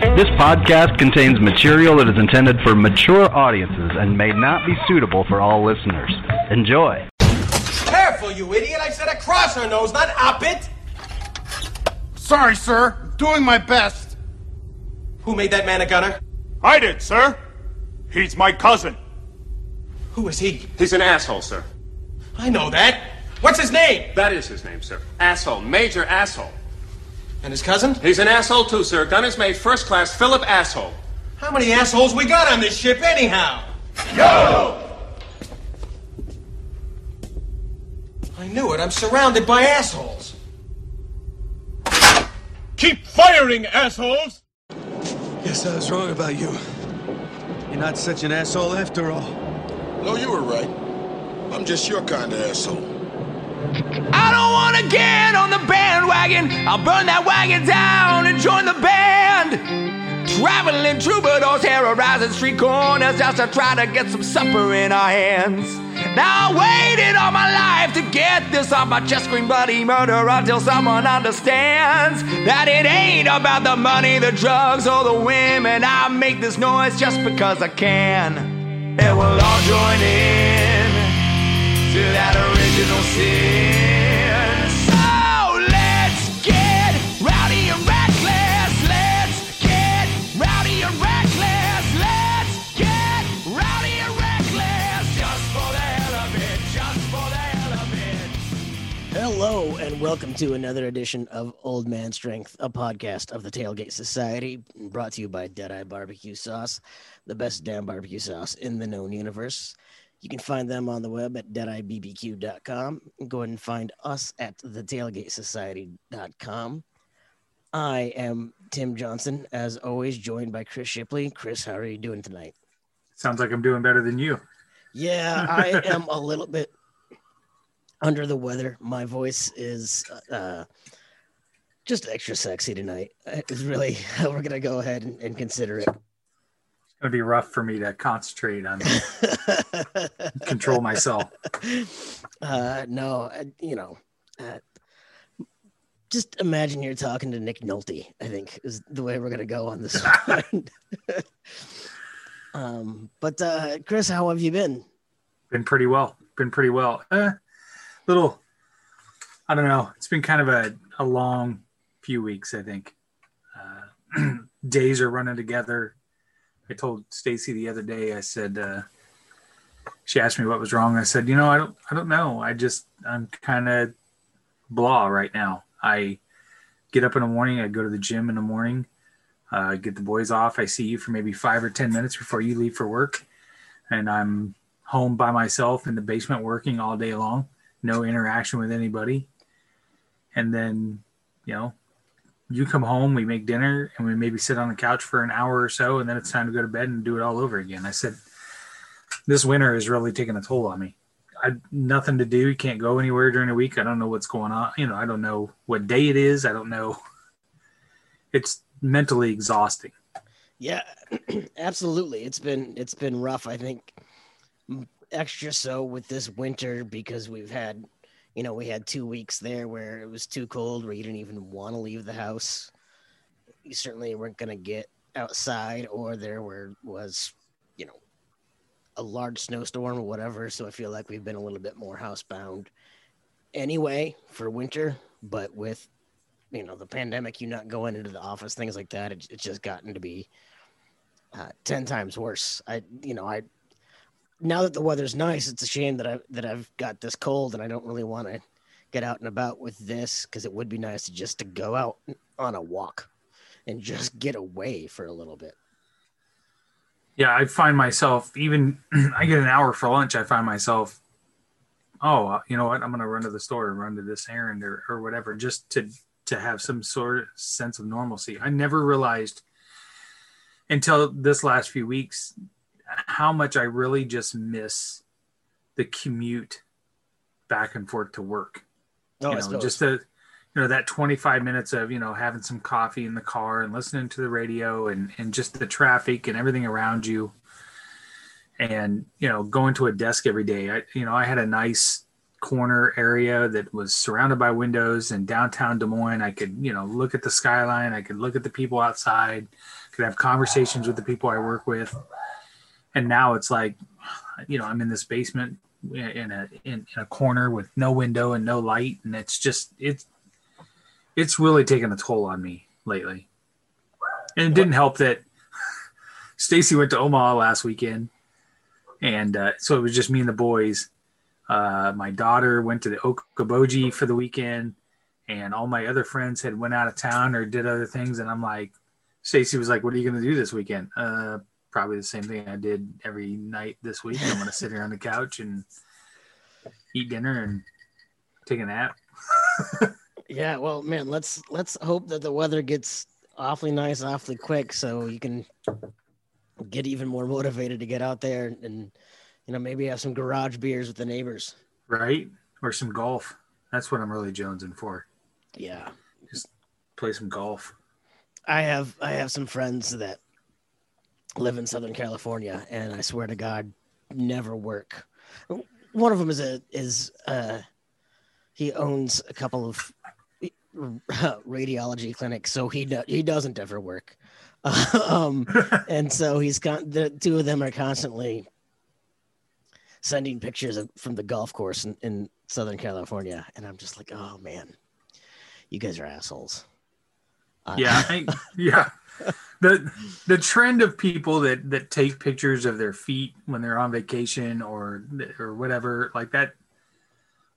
This podcast contains material that is intended for mature audiences and may not be suitable for all listeners. Enjoy. Careful, you idiot! I said across her nose, not up it! Sorry, sir. I'm doing my best. Who made that man a gunner? I did, sir. He's my cousin. Who is he? He's an asshole, sir. I know that. What's his name? That is his name, sir. Asshole. Major asshole. And his cousin? He's an asshole, too, sir. Gunner's mate, first class, Philip Asshole. How many assholes we got on this ship, anyhow? Yo! I knew it. I'm surrounded by assholes. Keep firing, assholes! Guess I was wrong about you. You're not such an asshole after all. No, you were right. I'm just your kind of asshole. I don't want to get on the bandwagon. I'll burn that wagon down and join the band. Traveling troubadours terrorizing street corners just to try to get some supper in our hands. Now I waited all my life to get this off my chest, scream bloody murder until someone understands that it ain't about the money, the drugs, or the women. I make this noise just because I can, and we'll all join in to that original sin. So let's get rowdy and reckless. Let's get rowdy and reckless. Let's get rowdy and reckless. Just for the hell of it. Just for the hell of it. Hello and welcome to another edition of Old Man Strength, a podcast of the Tailgate Society, brought to you by Dead Eye Barbecue Sauce, the best damn barbecue sauce in the known universe. You can find them on the web at DeadEyeBBQ.com. Go ahead and find us at TheTailgateSociety.com. I am Tim Johnson, as always, joined by Chris Shipley. Chris, how are you doing tonight? Sounds like I'm doing better than you. Yeah, I am a little bit under the weather. My voice is just extra sexy tonight. It's really how we're going to go ahead and consider it. It would be rough for me to concentrate on control myself. Just imagine you're talking to Nick Nolte, I think, is the way we're going to go on this one. But Chris, how have you been? Been pretty well. I don't know. It's been kind of a long few weeks, I think. Days are running together. I told Stacy the other day, I said, she asked me what was wrong. I said, I don't know. I'm kind of blah right now. I get up in the morning. I go to the gym in the morning, get the boys off. I see you for maybe 5 or 10 minutes before you leave for work. And I'm home by myself in the basement working all day long, no interaction with anybody. And then, you come home, we make dinner, and we maybe sit on the couch for an hour or so, and then it's time to go to bed and do it all over again. I said, this winter is really taking a toll on me. I nothing to do. You can't go anywhere during the week. I don't know what's going on. I don't know what day it is. I don't know. It's mentally exhausting. Yeah, absolutely. It's been rough. I think extra so with this winter because we've had, we had 2 weeks there where it was too cold, where you didn't even want to leave the house. You certainly weren't going to get outside, or there was, a large snowstorm or whatever. So I feel like we've been a little bit more housebound anyway for winter. But with, the pandemic, you not going into the office, things like that, it's just gotten to be 10 times worse. Now that the weather's nice, it's a shame that I've got this cold and I don't really want to get out and about with this, because it would be nice to go out on a walk and just get away for a little bit. Yeah, I find myself, even I get an hour for lunch, I find myself, oh, you know what, I'm going to run to the store, run to this errand or whatever, just to have some sort of sense of normalcy. I never realized until this last few weeks how much I really just miss the commute back and forth to work. Oh, just the, that 25 minutes of, having some coffee in the car and listening to the radio and just the traffic and everything around you. And, going to a desk every day, I had a nice corner area that was surrounded by windows in downtown Des Moines. I could, you know, look at the skyline. I could look at the people outside. I could have conversations with the people I work with. And now it's like, you know, I'm in this basement in a corner with no window and no light. And it's just, it's really taken a toll on me lately. And it didn't help that Stacy went to Omaha last weekend. And so it was just me and the boys. My daughter went to the Okoboji for the weekend, and all my other friends had went out of town or did other things. And I'm like, Stacy was like, what are you going to do this weekend? Probably the same thing I did every night this week. I'm going to sit here on the couch and eat dinner and take a nap. Yeah. Well, man, let's hope that the weather gets awfully nice, awfully quick, so you can get even more motivated to get out there and, you know, maybe have some garage beers with the neighbors. Right. Or some golf. That's what I'm really jonesing for. Yeah. Just play some golf. I have some friends that live in Southern California, and I swear to God, never work. One of them is he owns a couple of radiology clinics. So he doesn't ever work. And so the two of them are constantly sending pictures from the golf course in Southern California. And I'm just like, oh man, you guys are assholes. Yeah. The trend of people that take pictures of their feet when they're on vacation or whatever, like that,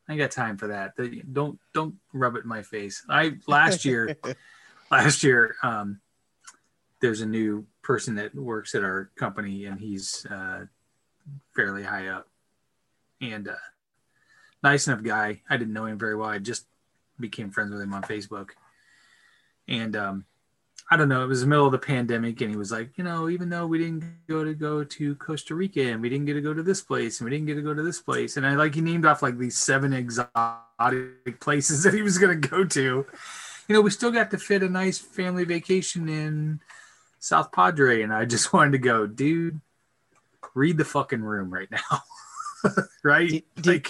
I ain't got time for that. Don't rub it in my face. Last year, there's a new person that works at our company, and he's fairly high up, and nice enough guy. I didn't know him very well. I just became friends with him on Facebook, and I don't know, it was the middle of the pandemic, and he was like, you know, even though we didn't go to Costa Rica, and we didn't get to go to this place, and we didn't get to go to this place, and he named off like these 7 exotic places that he was going to go to, you know, we still got to fit a nice family vacation in South Padre, and I just wanted to go, dude, read the fucking room right now. Right? Do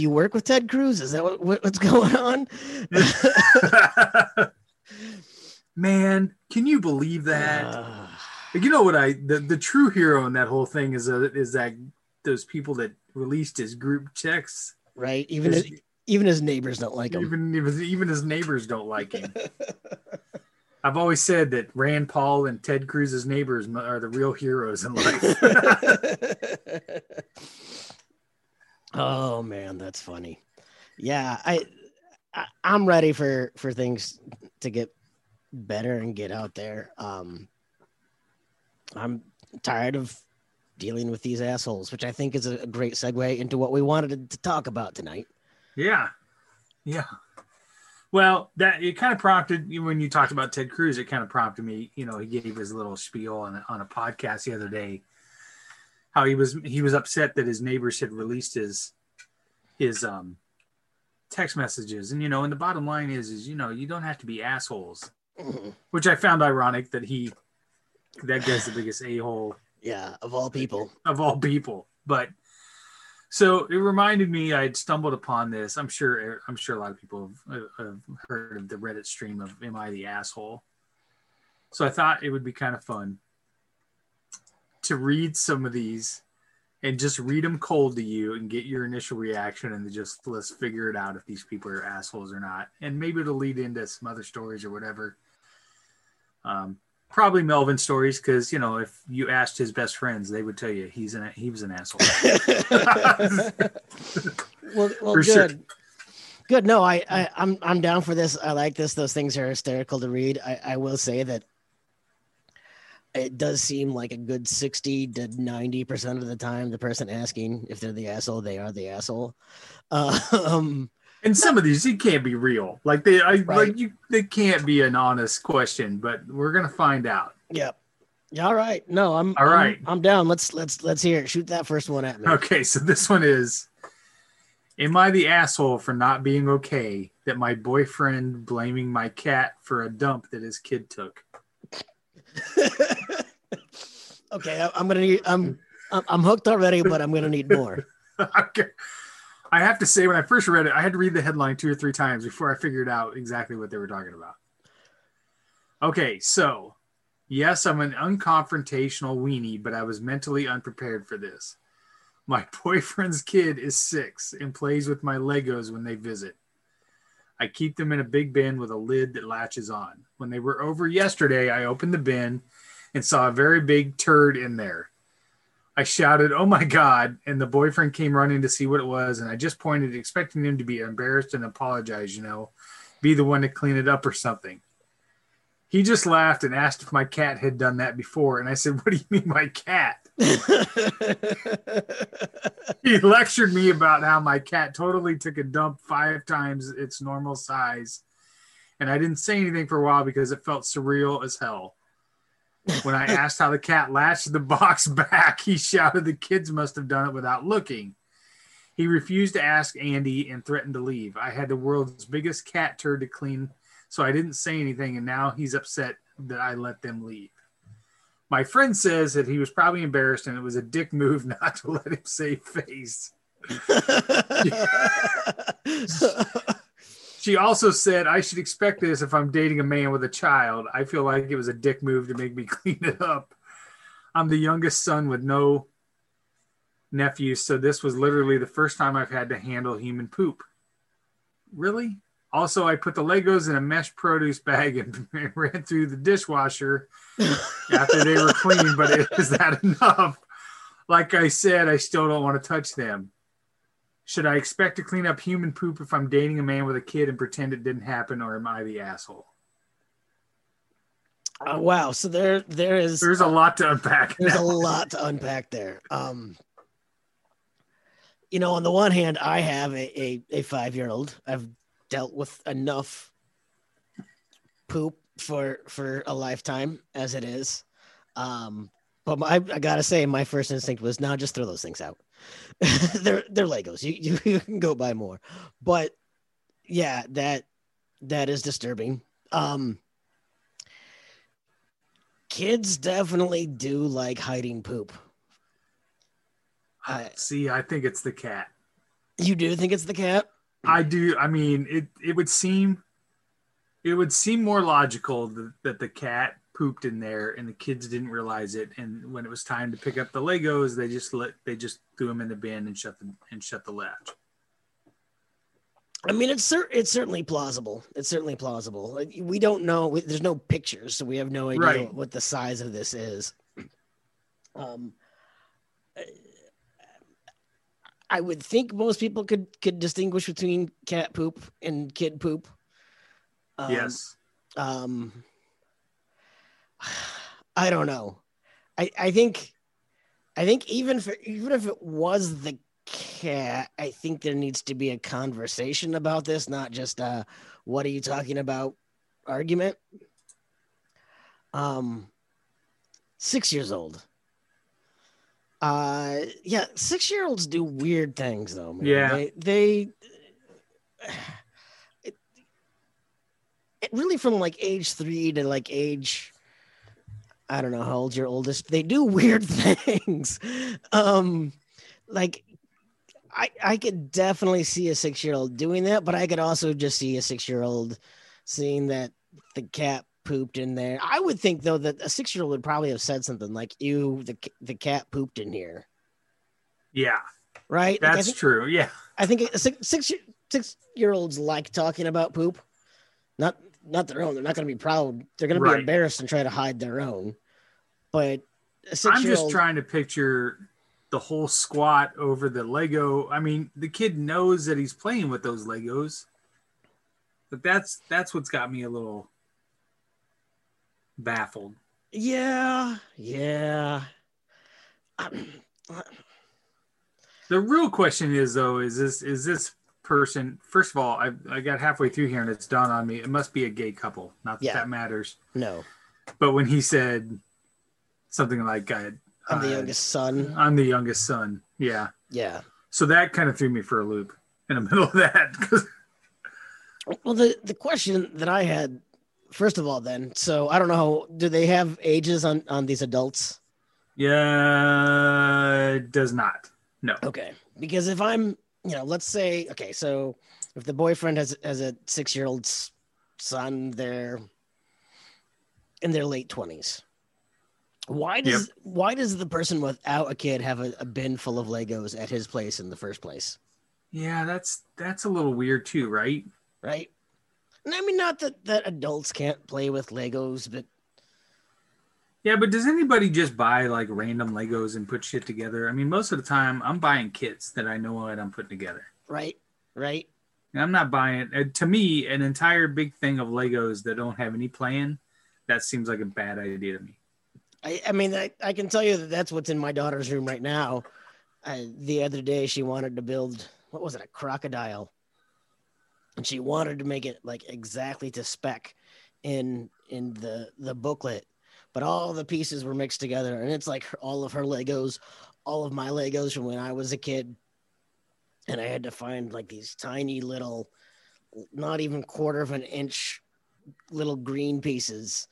you work with Ted Cruz? Is that what's going on? Man, can you believe that? You know what, the true hero in that whole thing is that those people that released his group texts. Right. Even his neighbors don't like him. Even his neighbors don't like him. I've always said that Rand Paul and Ted Cruz's neighbors are the real heroes in life. Oh man, that's funny. Yeah, I'm ready for things to get better and get out there. I'm tired of dealing with these assholes, which I think is a great segue into what we wanted to talk about tonight. Yeah. Well, that it kind of prompted, when you talked about Ted Cruz, it kind of prompted me, you know, he gave his little spiel on a podcast the other day, how he was upset that his neighbors had released his text messages. And, you know, and the bottom line is, you know, you don't have to be assholes, which I found ironic that that guy's the biggest a-hole. Yeah. Of all people. But so it reminded me, I'd stumbled upon this. I'm sure a lot of people have heard of the Reddit stream of Am I the Asshole? So I thought it would be kind of fun to read some of these and just read them cold to you and get your initial reaction, and just let's figure it out if these people are assholes or not. And maybe it'll lead into some other stories or whatever. Probably Melvin stories, because, you know, if you asked his best friends, they would tell you he was an asshole. well, good. Sure. Good. No, I'm down for this. I like this. Those things are hysterical to read. I will say that it does seem like a good 60 to 90% of the time, the person asking if they're the asshole, they are the asshole. And some of these, it can't be real. Like they can't be an honest question, but we're gonna find out. Yep. Yeah. All right. No, I'm right. I'm down. Let's hear it. Shoot that first one at me. Okay. So this one is: Am I the asshole for not being okay that my boyfriend blaming my cat for a dump that his kid took? Okay. I'm hooked already, but I'm gonna need more. Okay. I have to say, when I first read it, I had to read the headline 2 or 3 times before I figured out exactly what they were talking about. Okay, so yes, I'm an unconfrontational weenie, but I was mentally unprepared for this. My boyfriend's kid is 6 and plays with my Legos when they visit. I keep them in a big bin with a lid that latches on. When they were over yesterday, I opened the bin and saw a very big turd in there. I shouted, "Oh my God," and the boyfriend came running to see what it was, and I just pointed, expecting him to be embarrassed and apologize, you know, be the one to clean it up or something. He just laughed and asked if my cat had done that before, and I said, "What do you mean, my cat?" He lectured me about how my cat totally took a dump 5 times its normal size, and I didn't say anything for a while because it felt surreal as hell. When I asked how the cat latched the box back, he shouted the kids must have done it without looking. He refused to ask Andy and threatened to leave. I had the world's biggest cat turd to clean, so I didn't say anything, and now he's upset that I let them leave. My friend says that he was probably embarrassed and it was a dick move not to let him save face. She also said, I should expect this if I'm dating a man with a child. I feel like it was a dick move to make me clean it up. I'm the youngest son with no nephews, so this was literally the first time I've had to handle human poop. Really? Also, I put the Legos in a mesh produce bag and ran through the dishwasher after they were clean, but is that enough? Like I said, I still don't want to touch them. Should I expect to clean up human poop if I'm dating a man with a kid and pretend it didn't happen, or am I the asshole? Wow. So there's a lot to unpack. There's a lot to unpack there. You know, on the one hand, I have a 5-year-old. I've dealt with enough poop for a lifetime as it is. But I gotta say, my first instinct was now just throw those things out. they're Legos. You can go buy more. But yeah, that is disturbing. Kids definitely do like hiding poop. I think it's the cat. You do think it's the cat? I do. I mean, it would seem more logical that the cat pooped in there and the kids didn't realize it, and when it was time to pick up the Legos, they just threw them in the bin and shut the latch. I mean, it's certainly plausible. It's certainly plausible. We don't know. There's no pictures, so we have no idea what the size of this is. I would think most people could distinguish between cat poop and kid poop. Yes. I don't know. I think even if it was the cat, I think there needs to be a conversation about this, not just a "what are you talking about" argument. 6 years old. 6-year-olds do weird things though, man. Yeah. They really, from like age 3 to like age, I don't know how old your oldest, they do weird things. Like I could definitely see a 6-year-old doing that, but I could also just see a 6-year-old seeing that the cat pooped in there. I would think though that a 6-year-old would probably have said something like, "Ew, the cat pooped in here." Yeah. Right. That's true. Yeah. I think 6-year-olds like talking about poop. Not their own. They're not going to be proud. They're going to be embarrassed and try to hide their own. But I'm just trying to picture the whole squat over the Lego. I mean, the kid knows that he's playing with those Legos, but that's what's got me a little baffled. Yeah. The real question is though, is this person, first of all, I got halfway through here and it's dawned on me, it must be a gay couple. Not that that matters. No. But when he said something like, I'm the youngest son. I'm the youngest son. Yeah. Yeah. So that kind of threw me for a loop in the middle of that. Well, the question that I had, first of all, then, so I don't know, do they have ages on these adults? Yeah, it does not. No. Okay. Because if I'm you know, let's say, okay, so if the boyfriend has a 6-year-old son, they're in their late 20s. Why does the person without a kid have a bin full of Legos at his place in the first place? Yeah, that's a little weird too, right? Right. And I mean, not that adults can't play with Legos, but yeah, but does anybody just buy like random Legos and put shit together? I mean, most of the time I'm buying kits that I know that I'm putting together. Right. And I'm not buying, to me, an entire big thing of Legos that don't have any plan. That seems like a bad idea to me. I mean, I can tell you that's what's in my daughter's room right now. The other day she wanted to build, what was it, a crocodile. And she wanted to make it like exactly to spec in the booklet. But all the pieces were mixed together. And it's like all of her Legos, all of my Legos from when I was a kid. And I had to find like these tiny little, not even 1/4 of an inch little green pieces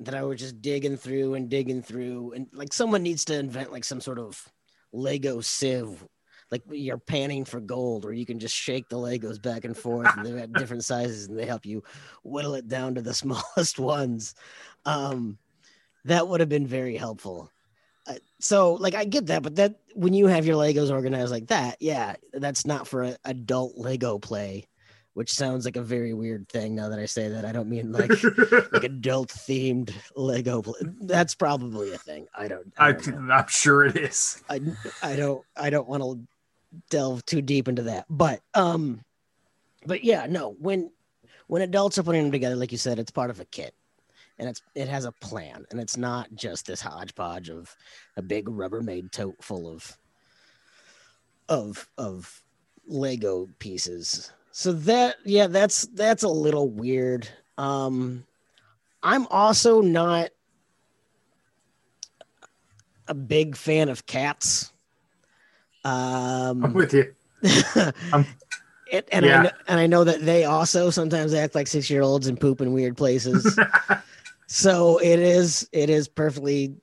that I was just digging through. And like someone needs to invent like some sort of Lego sieve, like you're panning for gold, or you can just shake the Legos back and forth and they're at different sizes and they help you whittle it down to the smallest ones. That would have been very helpful. So like, I get that, but that when you have your Legos organized like that, yeah, that's not for an adult Lego play, which sounds like a very weird thing. Now that I say that, I don't mean like like adult themed Lego play. That's probably a thing. I don't know. I'm sure it is. I don't want to delve too deep into that, but yeah, no, when adults are putting them together, like you said, it's part of a kit. And it has a plan, and it's not just this hodgepodge of a big Rubbermaid tote full of Lego pieces. So that, yeah, that's a little weird. I'm also not a big fan of cats. I'm with you. I know that they also sometimes act like 6-year-olds and poop in weird places. So it is perfectly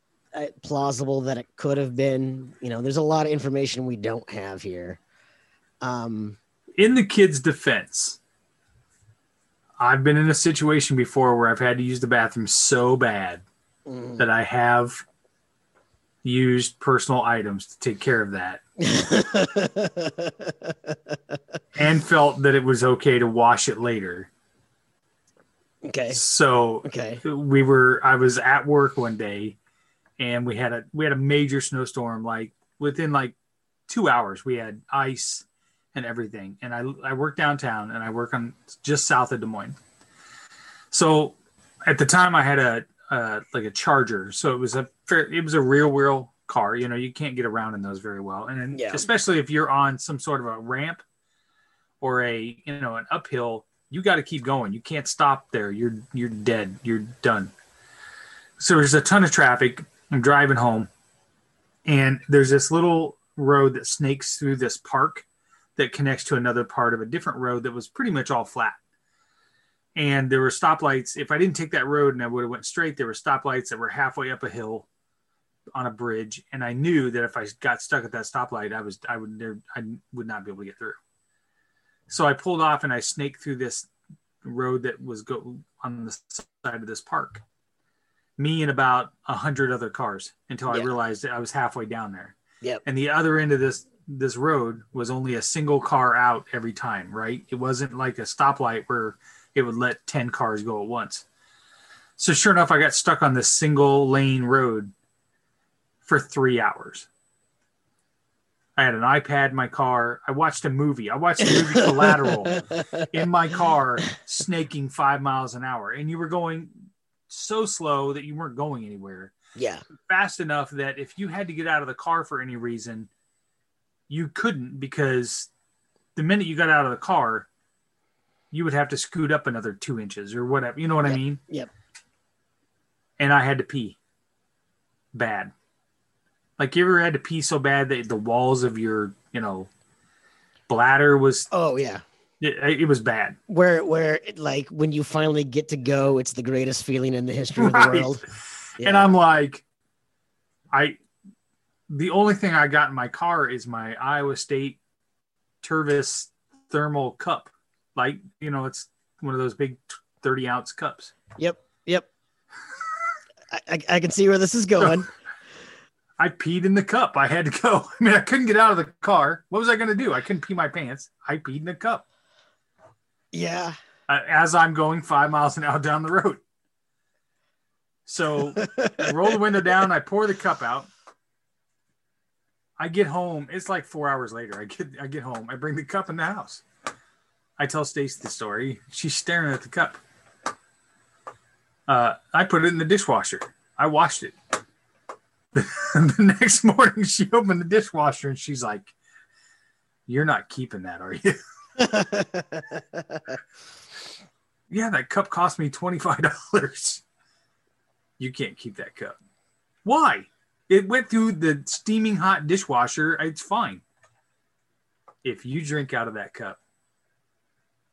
plausible that it could have been, you know, there's a lot of information we don't have here. In the kid's defense, I've been in a situation before where I've had to use the bathroom so bad that I have used personal items to take care of that. And felt that it was okay to wash it later. Okay. So I was at work one day and we had a major snowstorm, like within like 2 hours we had ice and everything. And I work downtown and I work on just south of Des Moines. So at the time I had a Charger. So it was a rear wheel car, you know, you can't get around in those very well. And especially if you're on some sort of a ramp or an uphill, you got to keep going. You can't stop there. You're dead. You're done. So there's a ton of traffic. I'm driving home, and there's this little road that snakes through this park that connects to another part of a different road that was pretty much all flat. And there were stoplights. If I didn't take that road and I would have went straight, there were stoplights that were halfway up a hill on a bridge. And I knew that if I got stuck at that stoplight, I would not be able to get through. So I pulled off and I snaked through this road that was on the side of this park. Me and about 100 other cars until I realized that I was halfway down there. Yep. And the other end of this road was only a single car out every time, right? It wasn't like a stoplight where it would let 10 cars go at once. So sure enough, I got stuck on this single lane road for 3 hours. I had an iPad in my car. I watched a movie. Collateral in my car, snaking 5 miles an hour. And you were going so slow that you weren't going anywhere. Yeah. Fast enough that if you had to get out of the car for any reason, you couldn't, because the minute you got out of the car, you would have to scoot up another 2 inches or whatever. You know what I mean? Yep. And I had to pee bad. Like, you ever had to pee so bad that the walls of your, bladder was... Oh, yeah. It was bad. Where like, when you finally get to go, it's the greatest feeling in the history of the world. Yeah. And I'm like, the only thing I got in my car is my Iowa State Tervis thermal cup. Like, you know, it's one of those big 30-ounce cups. Yep, yep. I can see where this is going. So, I peed in the cup. I had to go. I mean, I couldn't get out of the car. What was I going to do? I couldn't pee my pants. I peed in the cup. Yeah. As I'm going 5 miles an hour down the road. So I roll the window down. I pour the cup out. I get home. It's like 4 hours later. I get home. I bring the cup in the house. I tell Stacy the story. She's staring at the cup. I put it in the dishwasher. I washed it. The next morning, she opened the dishwasher and she's like, "You're not keeping that, are you?" Yeah, that cup cost me $25. You can't keep that cup. Why? It went through the steaming hot dishwasher. It's fine. If you drink out of that cup,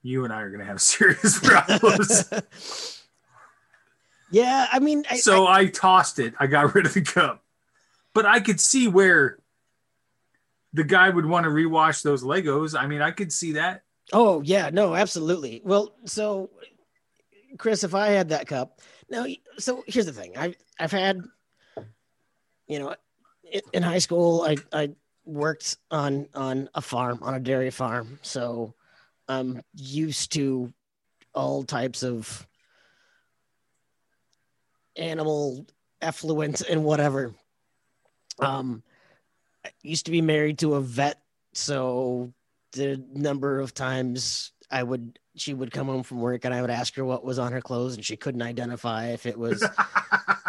you and I are going to have serious problems. Yeah, I mean... So I tossed it. I got rid of the cup. But I could see where the guy would want to rewash those Legos. I mean, I could see that. Oh, yeah. No, absolutely. Well, so, Chris, if I had that cup... Now, so here's the thing. I've had, you know, in high school, I worked on a farm, on a dairy farm. So I'm used to all types of animal effluent and whatever. I used to be married to a vet, so the number of times she would come home from work and I would ask her what was on her clothes and she couldn't identify if it was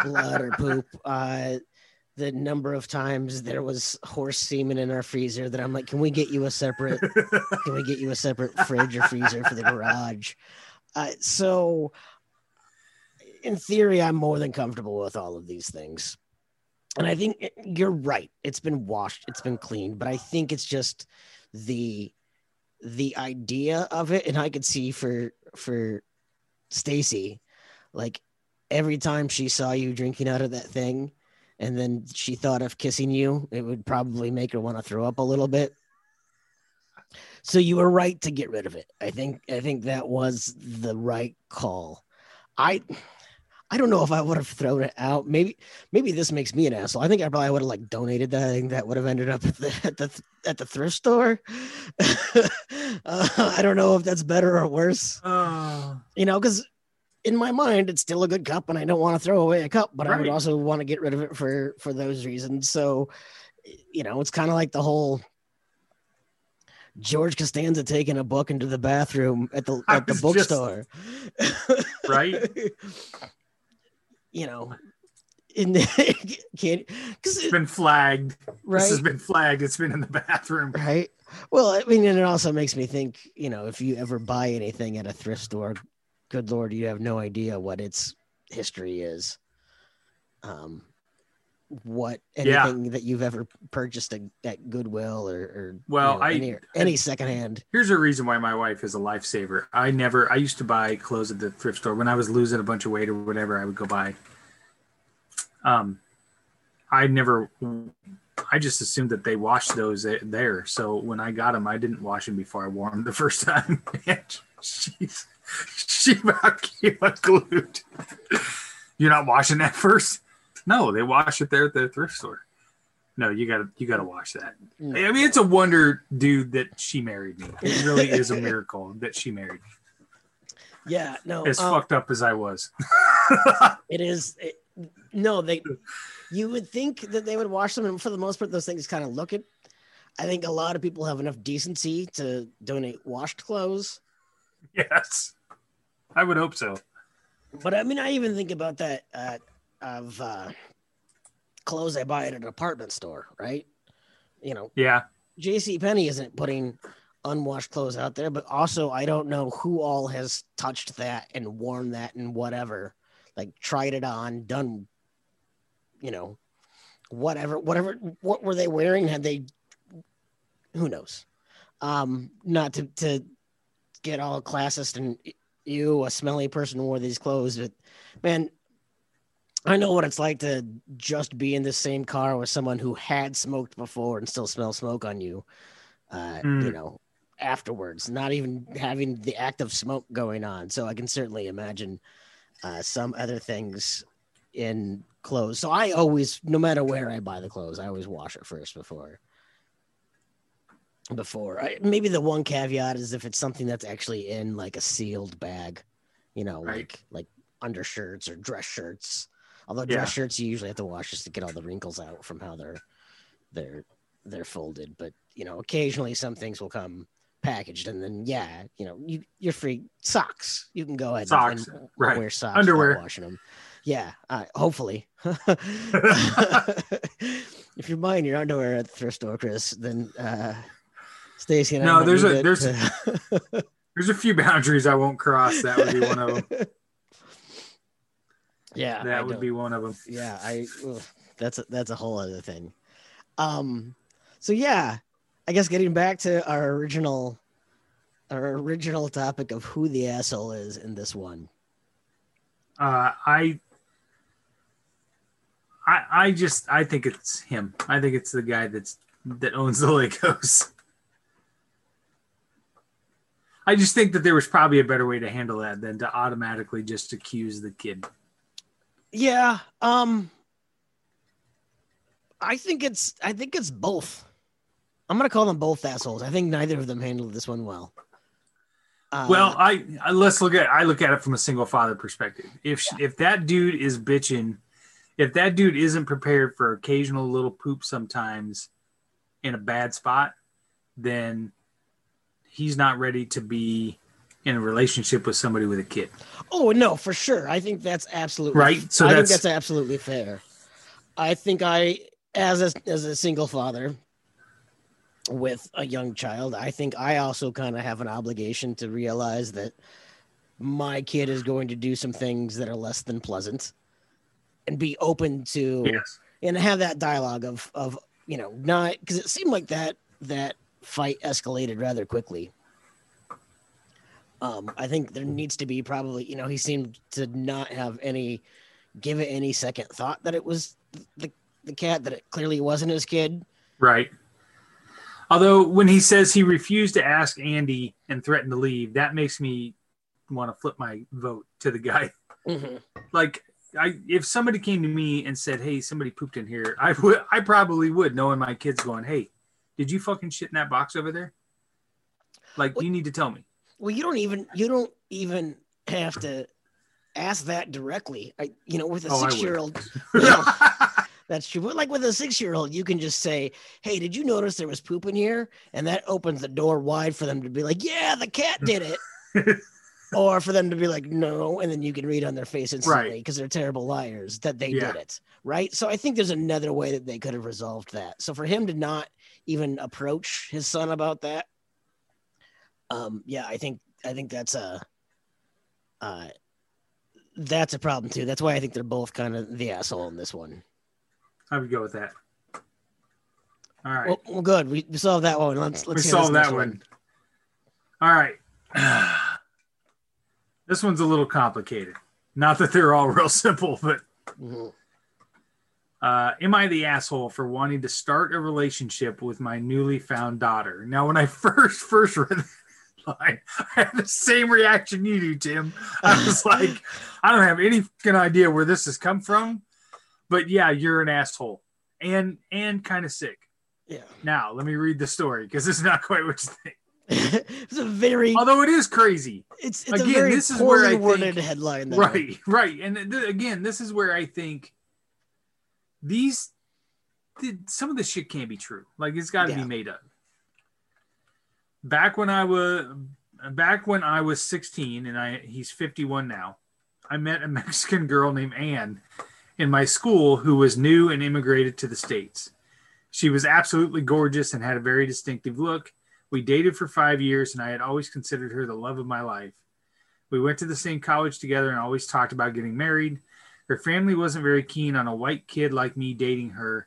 blood or poop. The number of times there was horse semen in our freezer that I'm like, can we get you a separate fridge or freezer for the garage? So in theory, I'm more than comfortable with all of these things. And I think you're right. It's been washed. It's been cleaned. But I think it's just the idea of it. And I could see for Stacy, like every time she saw you drinking out of that thing and then she thought of kissing you, it would probably make her want to throw up a little bit. So you were right to get rid of it. I think that was the right call. I don't know if I would have thrown it out. Maybe this makes me an asshole. I think I probably would have like donated that. I think that would have ended up at the thrift store. I don't know if that's better or worse. You know, because in my mind, it's still a good cup, and I don't want to throw away a cup, but right. I would also want to get rid of it for those reasons. So, you know, it's kind of like the whole George Costanza taking a book into the bathroom at the bookstore. Right. You know, it's been flagged. Right. This has been flagged. It's been in the bathroom. Right. Well, I mean, and it also makes me think, you know, if you ever buy anything at a thrift store, good Lord, you have no idea what its history is. What anything that you've ever purchased at Goodwill or well, you know, any secondhand. Here's a reason why my wife is a lifesaver. I used to buy clothes at the thrift store when I was losing a bunch of weight or whatever. I would go buy. I just assumed that they washed those there. So when I got them, I didn't wash them before I wore them the first time. She about came unglued. You're not washing that first. No, they wash it there at the thrift store. No, you gotta wash that. I mean, it's a wonder, dude, that she married me. It really is a miracle that she married me. Yeah, no. As fucked up as I was. It is. You would think that they would wash them, and for the most part, those things kind of look it. I think a lot of people have enough decency to donate washed clothes. Yes, I would hope so. But I mean, I even think about that. Of clothes I buy at a department store, right? You know, yeah. JCPenney isn't putting unwashed clothes out there, but also I don't know who all has touched that and worn that and whatever, like tried it on, done, you know, whatever. What were they wearing? Had they? Who knows? Not to get all classist and you, a smelly person, wore these clothes, but man. I know what it's like to just be in the same car with someone who had smoked before and still smell smoke on you. You know, afterwards, not even having the active smoke going on. So I can certainly imagine some other things in clothes. So I always, no matter where I buy the clothes, I always wash it first before. Maybe the one caveat is if it's something that's actually in like a sealed bag, you know, right. like undershirts or dress shirts. Although dress shirts, you usually have to wash just to get all the wrinkles out from how they're folded. But, you know, occasionally some things will come packaged, and then, yeah, you know, you're free. Socks. You can go ahead and right. wear socks. Underwear. Washing them. Yeah. Hopefully. If you're buying your underwear at the thrift store, Chris, then Stacy and I. No, there's a few boundaries I won't cross. That would be one of them. Yeah, that would be one of them. Yeah, that's a whole other thing. So yeah, I guess getting back to our original topic of who the asshole is in this one. I think it's him. I think it's the guy that owns the Legos. I just think that there was probably a better way to handle that than to automatically just accuse the kid. Yeah, I think it's both. I'm gonna call them both assholes. I think neither of them handled this one well. Well, let's look at it from a single father perspective. If that dude is bitching, if that dude isn't prepared for occasional little poop sometimes in a bad spot, then he's not ready to be in a relationship with somebody with a kid. Oh, no, for sure. I think that's absolutely right. So I think that's absolutely fair. I think as a single father with a young child, I think I also kind of have an obligation to realize that my kid is going to do some things that are less than pleasant, and be open to, and have that dialogue of, you know, not, because it seemed like that fight escalated rather quickly. I think there needs to be probably, you know, he seemed to not have give it any second thought that it was the cat, that it clearly wasn't his kid. Right. Although when he says he refused to ask Andy and threatened to leave, that makes me want to flip my vote to the guy. Mm-hmm. Like, if somebody came to me and said, hey, somebody pooped in here, I probably would, knowing my kids, going, hey, did you fucking shit in that box over there? Like, you need to tell me. Well, you don't even have to ask that directly. With a 6-year-old, you know, that's true. But like with a 6-year-old, you can just say, hey, did you notice there was poop in here? And that opens the door wide for them to be like, yeah, the cat did it. Or for them to be like, no. And then you can read on their face instantly, because they're terrible liars, that they did it. Right. So I think there's another way that they could have resolved that. So for him to not even approach his son about that, I think that's a problem too. That's why I think they're both kind of the asshole in this one. I would go with that. All right. Well good. We solved that one. Let's solve that one. All right. This one's a little complicated. Not that they're all real simple, but am I the asshole for wanting to start a relationship with my newly found daughter? Now, when I first read that, I had the same reaction you do, Tim. I was like, I don't have any fucking idea where this has come from, but yeah, you're an asshole and kind of sick. Yeah. Now let me read the story, because it's not quite what you think. It's a very, although it is crazy. It's again, a very this is where I worded think, headline. Though. Right. And again, this is where I think some of this shit can't be true. Like, it's got to be made up. Back when I was 16 and he's 51 now, I met a Mexican girl named Ann in my school who was new and immigrated to the States. She was absolutely gorgeous and had a very distinctive look. We dated for 5 years, and I had always considered her the love of my life. We went to the same college together and always talked about getting married. Her family wasn't very keen on a white kid like me dating her.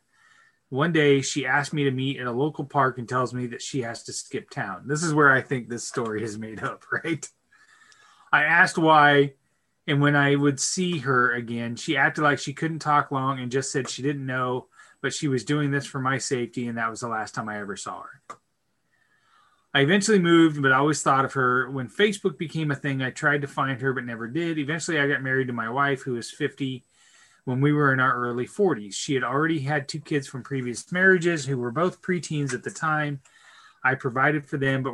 One day, she asked me to meet at a local park and tells me that she has to skip town. This is where I think this story is made up, right? I asked why, and when I would see her again, she acted like she couldn't talk long and just said she didn't know, but she was doing this for my safety, and that was the last time I ever saw her. I eventually moved, but I always thought of her. When Facebook became a thing, I tried to find her, but never did. Eventually, I got married to my wife, who is 50, when we were in our early 40s. She had already had two kids from previous marriages who were both preteens at the time. I provided for them, but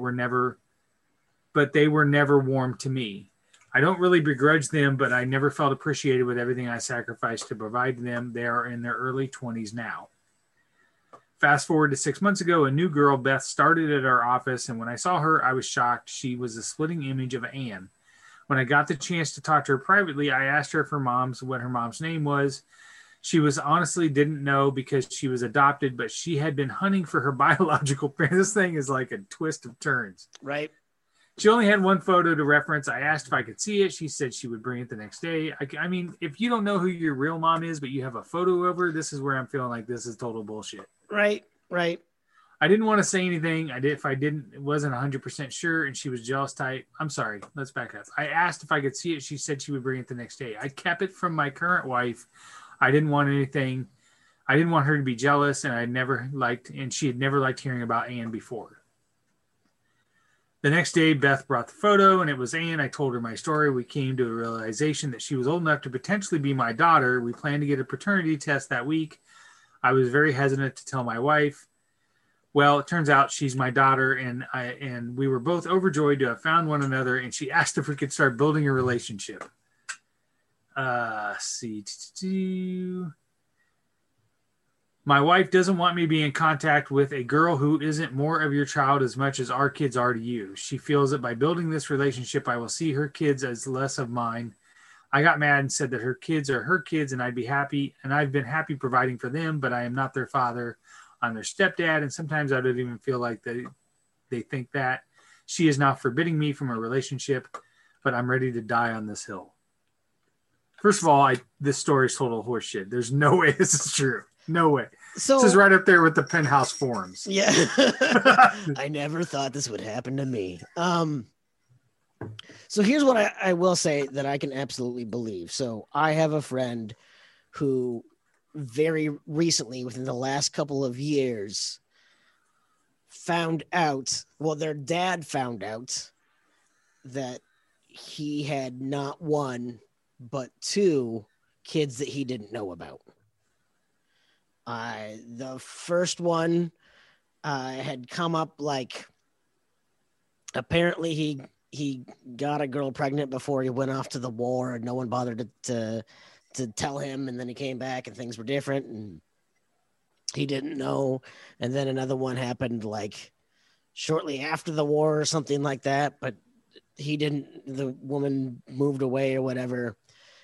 they were never warm to me. I don't really begrudge them, but I never felt appreciated with everything I sacrificed to provide them. They are in their early 20s now. Fast forward to 6 months ago, a new girl, Beth, started at our office, and when I saw her, I was shocked. She was a splitting image of Ann. When I got the chance to talk to her privately, I asked her for what her mom's name was. She was honestly didn't know because she was adopted, but she had been hunting for her biological parents. This thing is like a twist of turns. Right. She only had one photo to reference. I asked if I could see it. She said she would bring it the next day. I mean, if you don't know who your real mom is, but you have a photo of her, this is where I'm feeling like this is total bullshit. Right, right. I didn't want to say anything. It wasn't 100% sure, and she was jealous type. I'm sorry. Let's back up. I asked if I could see it. She said she would bring it the next day. I kept it from my current wife. I didn't want anything. I didn't want her to be jealous, and she had never liked hearing about Ann before. The next day, Beth brought the photo, and it was Ann. I told her my story. We came to the realization that she was old enough to potentially be my daughter. We planned to get a paternity test that week. I was very hesitant to tell my wife. Well, it turns out she's my daughter, and we were both overjoyed to have found one another, and she asked if we could start building a relationship. My wife doesn't want me to be in contact with a girl who isn't more of your child as much as our kids are to you. She feels that by building this relationship, I will see her kids as less of mine. I got mad and said that her kids are her kids and I'd be happy, and I've been happy providing for them, but I am not their father. I'm their stepdad, and sometimes I don't even feel like they think that. She is not forbidding me from a relationship, but I'm ready to die on this hill. First of all, this story is total horseshit. There's no way this is true. No way. So, this is right up there with the Penthouse forums. Yeah. I never thought this would happen to me. So here's what I will say that I can absolutely believe. So I have a friend who very recently, within the last couple of years, their dad found out that he had not one, but two kids that he didn't know about. The first one had come up like, apparently he got a girl pregnant before he went off to the war, and no one bothered to tell him. And then he came back and things were different and he didn't know. And then another one happened like shortly after the war or something like that, but the woman moved away or whatever.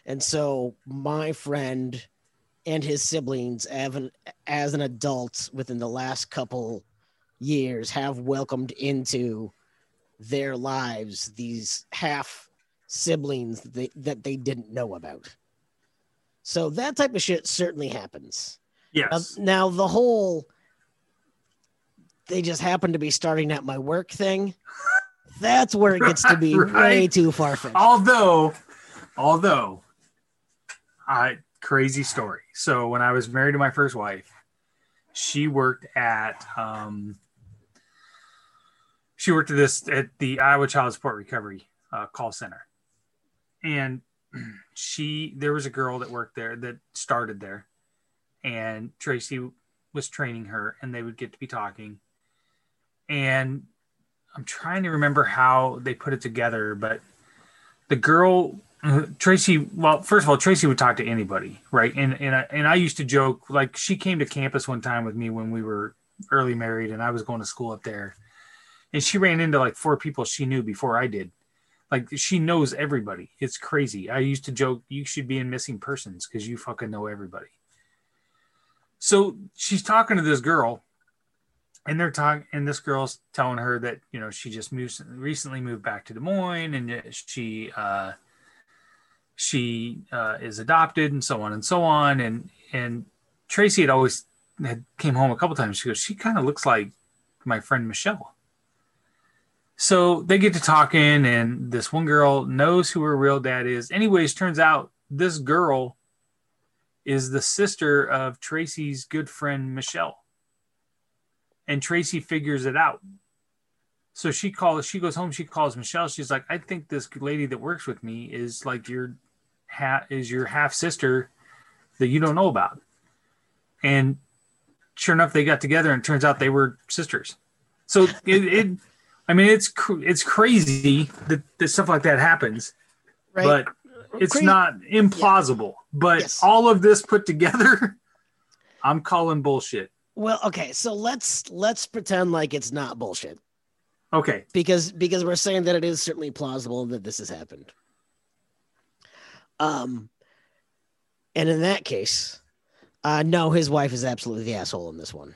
And so my friend and his siblings as an adult within the last couple years have welcomed into their lives these half siblings that they didn't know about. So that type of shit certainly happens. Yes. Now the whole they just happen to be starting at my work thing, that's where it gets to be way too far-fetched. Although crazy story. So when I was married to my first wife, she worked at the Iowa Child Support Recovery call center. And there was a girl that worked there that started there, and Tracy was training her, and they would get to be talking. And I'm trying to remember how they put it together, but the girl, Tracy, well, first of all, Tracy would talk to anybody, right? And I used to joke, like, she came to campus one time with me when we were early married and I was going to school up there. And she ran into like four people she knew before I did. Like, she knows everybody. It's crazy. I used to joke, you should be in missing persons because you fucking know everybody. So she's talking to this girl, and they're talking, and this girl's telling her that, you know, she just recently moved back to Des Moines, and she is adopted, and so on and so on. And Tracy had came home a couple times. She goes, she kind of looks like my friend Michelle. So they get to talking, and this one girl knows who her real dad is. Anyways, turns out this girl is the sister of Tracy's good friend, Michelle. And Tracy figures it out. So she calls, she goes home, she calls Michelle. She's like, I think this lady that works with me is like your half sister that you don't know about. And sure enough, they got together and it turns out they were sisters. So it's crazy that stuff like that happens, right? But it's not implausible, but all of this put together, I'm calling bullshit. Well, okay. So let's pretend like it's not bullshit. Okay. Because we're saying that it is certainly plausible that this has happened. And in that case, no, his wife is absolutely the asshole in this one.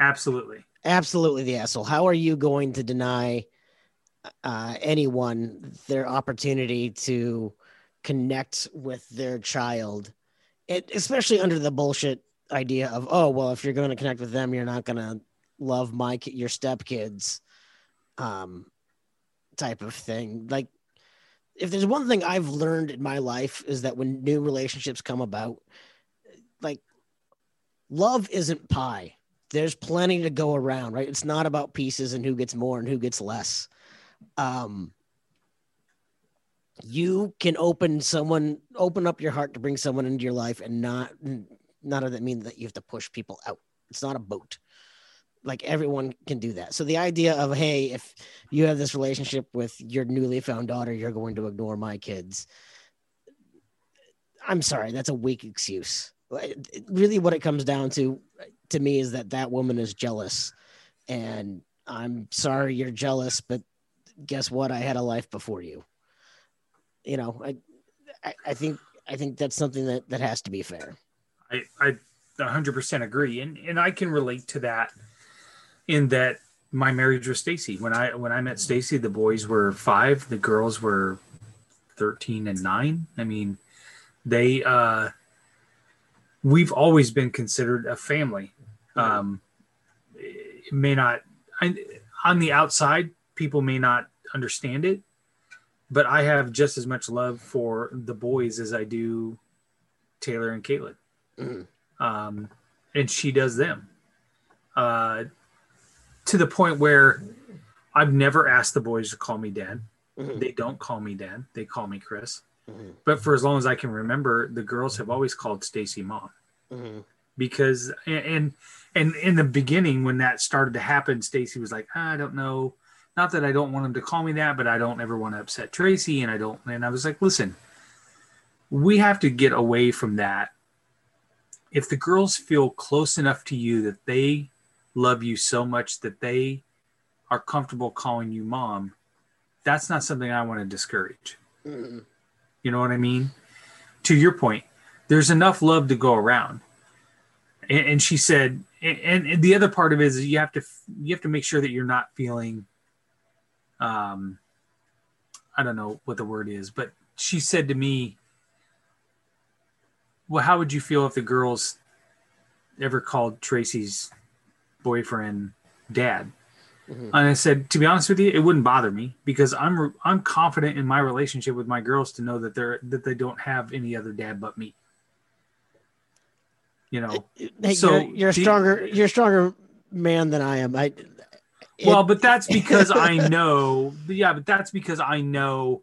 Absolutely the asshole. How are you going to deny anyone their opportunity to connect with their child? Especially under the bullshit idea of, oh, well, if you're going to connect with them, you're not going to love your stepkids type of thing. Like, if there's one thing I've learned in my life is that when new relationships come about, like, love isn't pie. There's plenty to go around, right? It's not about pieces and who gets more and who gets less. You can open up your heart to bring someone into your life, and not that mean that you have to push people out. It's not a boat. Like, everyone can do that. So the idea of, hey, if you have this relationship with your newly found daughter, you're going to ignore my kids. I'm sorry. That's a weak excuse. Really what it comes down to me is that woman is jealous, and I'm sorry you're jealous, but guess what? I had a life before you. You know, I think that's something that has to be fair. I 100% agree. And I can relate to that in that my marriage with Stacy, when I met Stacy, the boys were 5, the girls were 13 and 9. I mean, they, we've always been considered a family. It may not, on the outside, people may not understand it, but I have just as much love for the boys as I do Taylor and Caitlin. Mm-hmm. And she does them, to the point where I've never asked the boys to call me dad. Mm-hmm. They don't call me dad. They call me Chris. Mm-hmm. But for as long as I can remember, the girls have always called Stacy mom. Mm-hmm. Because and in the beginning, when that started to happen, Stacy was like, I don't know. Not that I don't want him to call me that, but I don't ever want to upset Tracy. And I was like, listen, we have to get away from that. If the girls feel close enough to you that they love you so much that they are comfortable calling you mom, that's not something I want to discourage. Mm-hmm. You know what I mean? To your point, there's enough love to go around. And she said, and the other part of it is you have to make sure that you're not feeling, I don't know what the word is, but she said to me, well, how would you feel if the girls ever called Tracy's boyfriend dad? Mm-hmm. And I said, to be honest with you, it wouldn't bother me because I'm confident in my relationship with my girls to know that they don't have any other dad but me. You know, hey, so you're a stronger man than I am. But that's because I know. Yeah, but that's because I know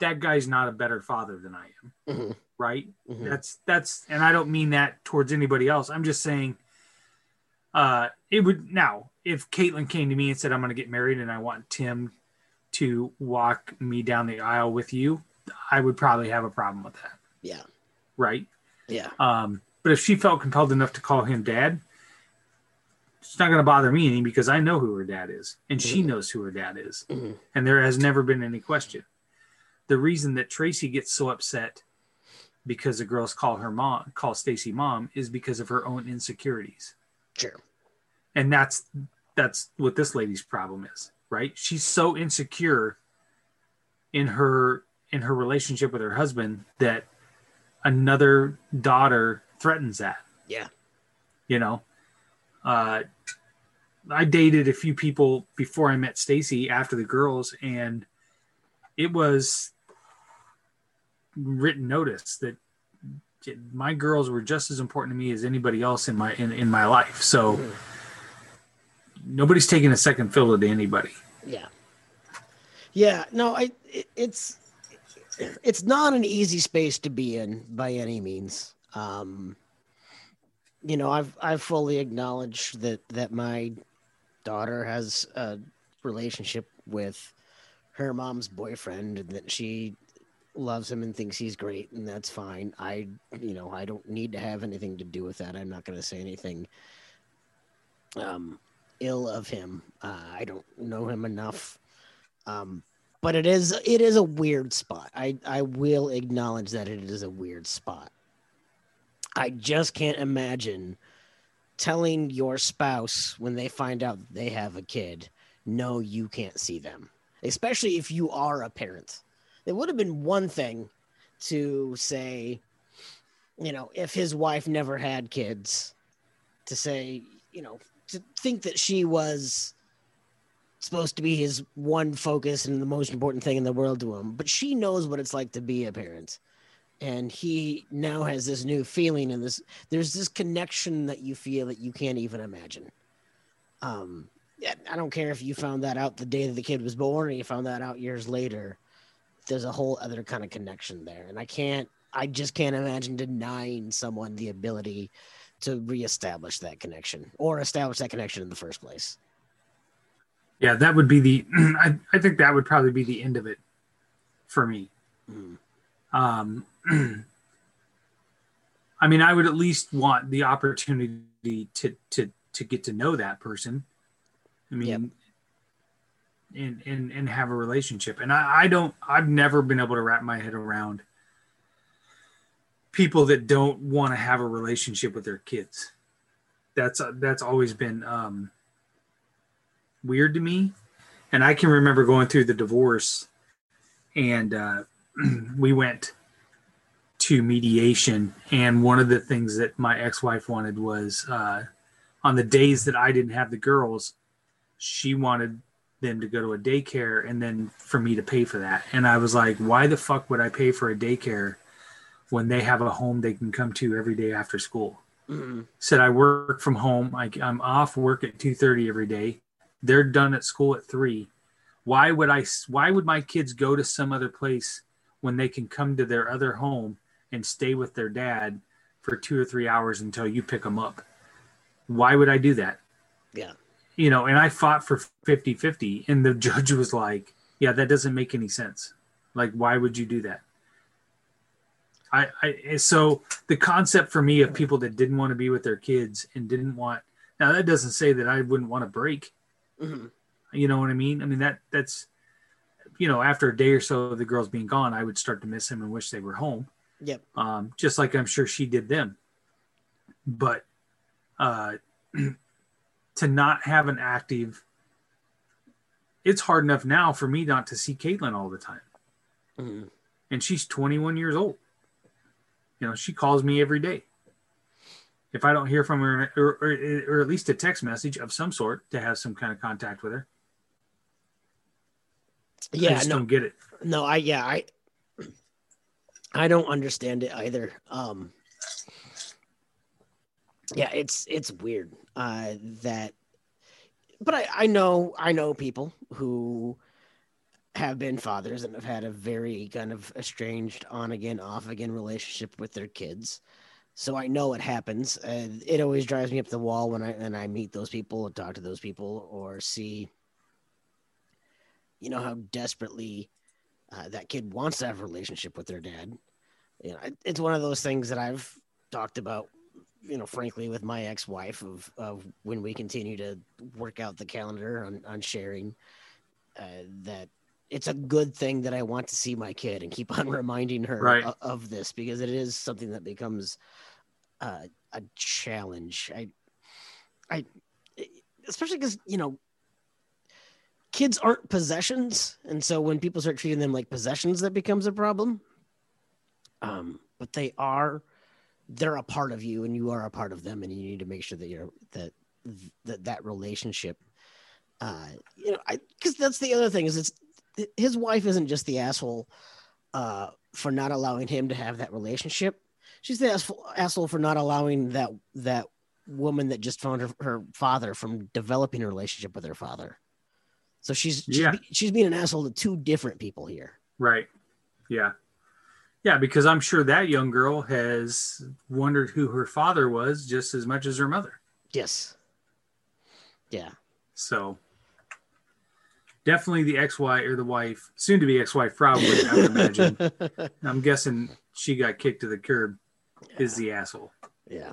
that guy's not a better father than I am. Mm-hmm. Right? Mm-hmm. That's and I don't mean that towards anybody else. I'm just saying. It would now if Caitlin came to me and said, I'm going to get married and I want Tim to walk me down the aisle with you, I would probably have a problem with that. Yeah. Right. Yeah. But if she felt compelled enough to call him dad, it's not going to bother me any because I know who her dad is and mm-hmm. she knows who her dad is. Mm-hmm. And there has never been any question. The reason that Tracy gets so upset because the girls call Stacy mom is because of her own insecurities. Sure. And that's what this lady's problem is, right? She's so insecure in her relationship with her husband that another daughter threatens that. Yeah. You know, I dated a few people before I met Stacy after the girls, and it was written notice that my girls were just as important to me as anybody else in my life. So nobody's taking a second fill at anybody. Yeah. Yeah. No, it's not an easy space to be in by any means. You know, I fully acknowledge that my daughter has a relationship with her mom's boyfriend and that she loves him and thinks he's great, and that's fine. I don't need to have anything to do with that. I'm not going to say anything ill of him. I don't know him enough. But it is a weird spot. I will acknowledge that it is a weird spot. I just can't imagine telling your spouse when they find out they have a kid, no, you can't see them, especially if you are a parent. It would have been one thing to say, you know, if his wife never had kids, to say, you know, to think that she was supposed to be his one focus and the most important thing in the world to him. But she knows what it's like to be a parent. And he now has this new feeling, and there's this connection that you feel that you can't even imagine. I don't care if you found that out the day that the kid was born, or you found that out years later. There's a whole other kind of connection there. And I just can't imagine denying someone the ability to reestablish that connection, or establish that connection in the first place. Yeah, that would be I think that would probably be the end of it for me. Mm. I mean, I would at least want the opportunity to get to know that person. I mean, yep. and have a relationship. And I've never been able to wrap my head around people that don't want to have a relationship with their kids. That's always been weird to me. And I can remember going through the divorce, and we went to mediation, and one of the things that my ex-wife wanted was on the days that I didn't have the girls, she wanted them to go to a daycare and then for me to pay for that. And I was like, why the fuck would I pay for a daycare when they have a home they can come to every day after school? Mm-hmm. Said I work from home. I'm off work at 2:30 every day. They're done at school at 3. Why would my kids go to some other place when they can come to their other home and stay with their dad for 2 or 3 hours until you pick them up? Why would I do that? Yeah. You know, and I fought for 50-50, and the judge was like, yeah, that doesn't make any sense. Like, why would you do that? So the concept for me of people that didn't want to be with their kids and didn't want, now that doesn't say that I wouldn't want a break. Mm-hmm. You know what I mean? I mean, that's, you know, after a day or so of the girls being gone, I would start to miss them and wish they were home. Yep. Just like I'm sure she did them. But to not have an active, it's hard enough now for me not to see Caitlin all the time. Mm-hmm. And she's 21 years old. You know, she calls me every day. If I don't hear from her, or at least a text message of some sort to have some kind of contact with her. Yeah, I just don't get it. No, I don't understand it either. Yeah, it's weird that, but I know people who have been fathers and have had a very kind of estranged, on again, off again relationship with their kids. So I know it happens. It always drives me up the wall when I meet those people or talk to those people or see, you know, how desperately that kid wants to have a relationship with their dad. You know, it's one of those things that I've talked about, you know, frankly, with my ex-wife of when we continue to work out the calendar on sharing, that it's a good thing that I want to see my kid and keep on reminding her right. of this, because it is something that becomes a challenge. I especially because, you know, kids aren't possessions. And so when people start treating them like possessions, that becomes a problem. But they're a part of you, and you are a part of them. And you need to make sure that that relationship, you know, cause that's the other thing is his wife isn't just the asshole for not allowing him to have that relationship. She's the asshole for not allowing that woman that just found her father from developing a relationship with her father. So she's being an asshole to two different people here. Right. Yeah. Yeah, because I'm sure that young girl has wondered who her father was just as much as her mother. Yes. Yeah. So definitely the ex-wife or the wife, soon to be ex-wife probably, I would imagine. I'm guessing she got kicked to the curb is the asshole. Yeah.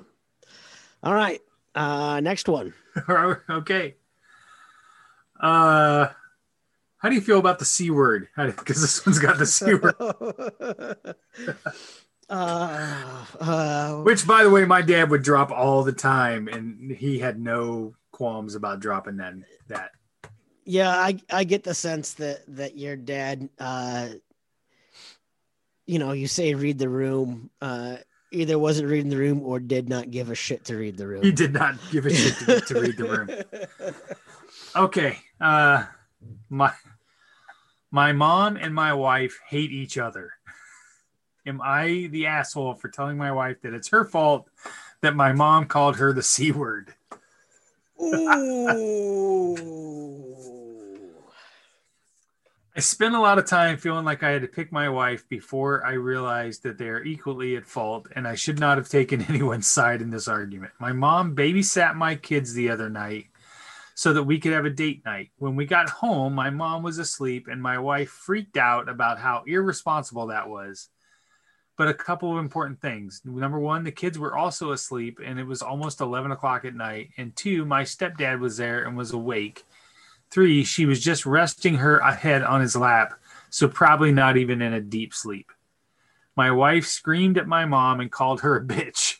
All right. Next one. Okay. How do you feel about the C word? Because this one's got the C word. Which, by the way, my dad would drop all the time, and he had no qualms about dropping that. Yeah, I get the sense that your dad, you say read the room, either wasn't reading the room or did not give a shit to read the room. He did not give a shit to read the room. Okay. My mom and my wife hate each other. Am I the asshole for telling my wife that it's her fault that my mom called her the C word? Ooh. I spent a lot of time feeling like I had to pick my wife before I realized that they are equally at fault, and I should not have taken anyone's side in this argument. My mom babysat my kids the other night so that we could have a date night. When we got home, my mom was asleep and my wife freaked out about how irresponsible that was. But a couple of important things. Number one, the kids were also asleep and it was almost 11 o'clock at night. And two, my stepdad was there and was awake. Three, she was just resting her head on his lap, so probably not even in a deep sleep. My wife screamed at my mom and called her a bitch.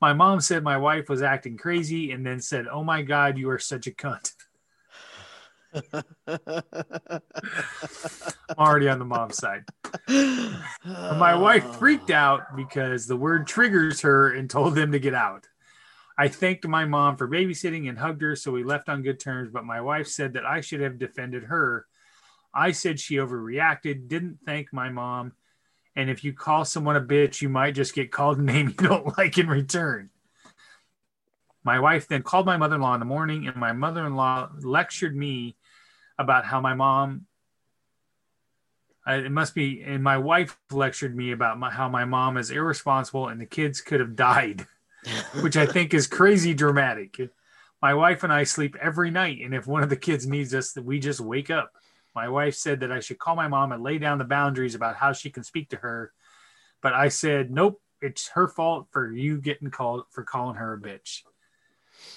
My mom said my wife was acting crazy and then said, "Oh my God, you are such a cunt." I'm already on the mom's side. My wife freaked out because the word triggers her and told them to get out. I thanked my mom for babysitting and hugged her, so we left on good terms, but my wife said that I should have defended her. I said she overreacted, didn't thank my mom, and if you call someone a bitch, you might just get called a name you don't like in return. My wife then called my mother-in-law in the morning, and my mother-in-law lectured me about how my mom, my wife lectured me about how my mom is irresponsible and the kids could have died, which I think is crazy dramatic. My wife and I sleep every night, and if one of the kids needs us, we just wake up. My wife said that I should call my mom and lay down the boundaries about how she can speak to her. But I said, nope, it's her fault for you getting called for calling her a bitch.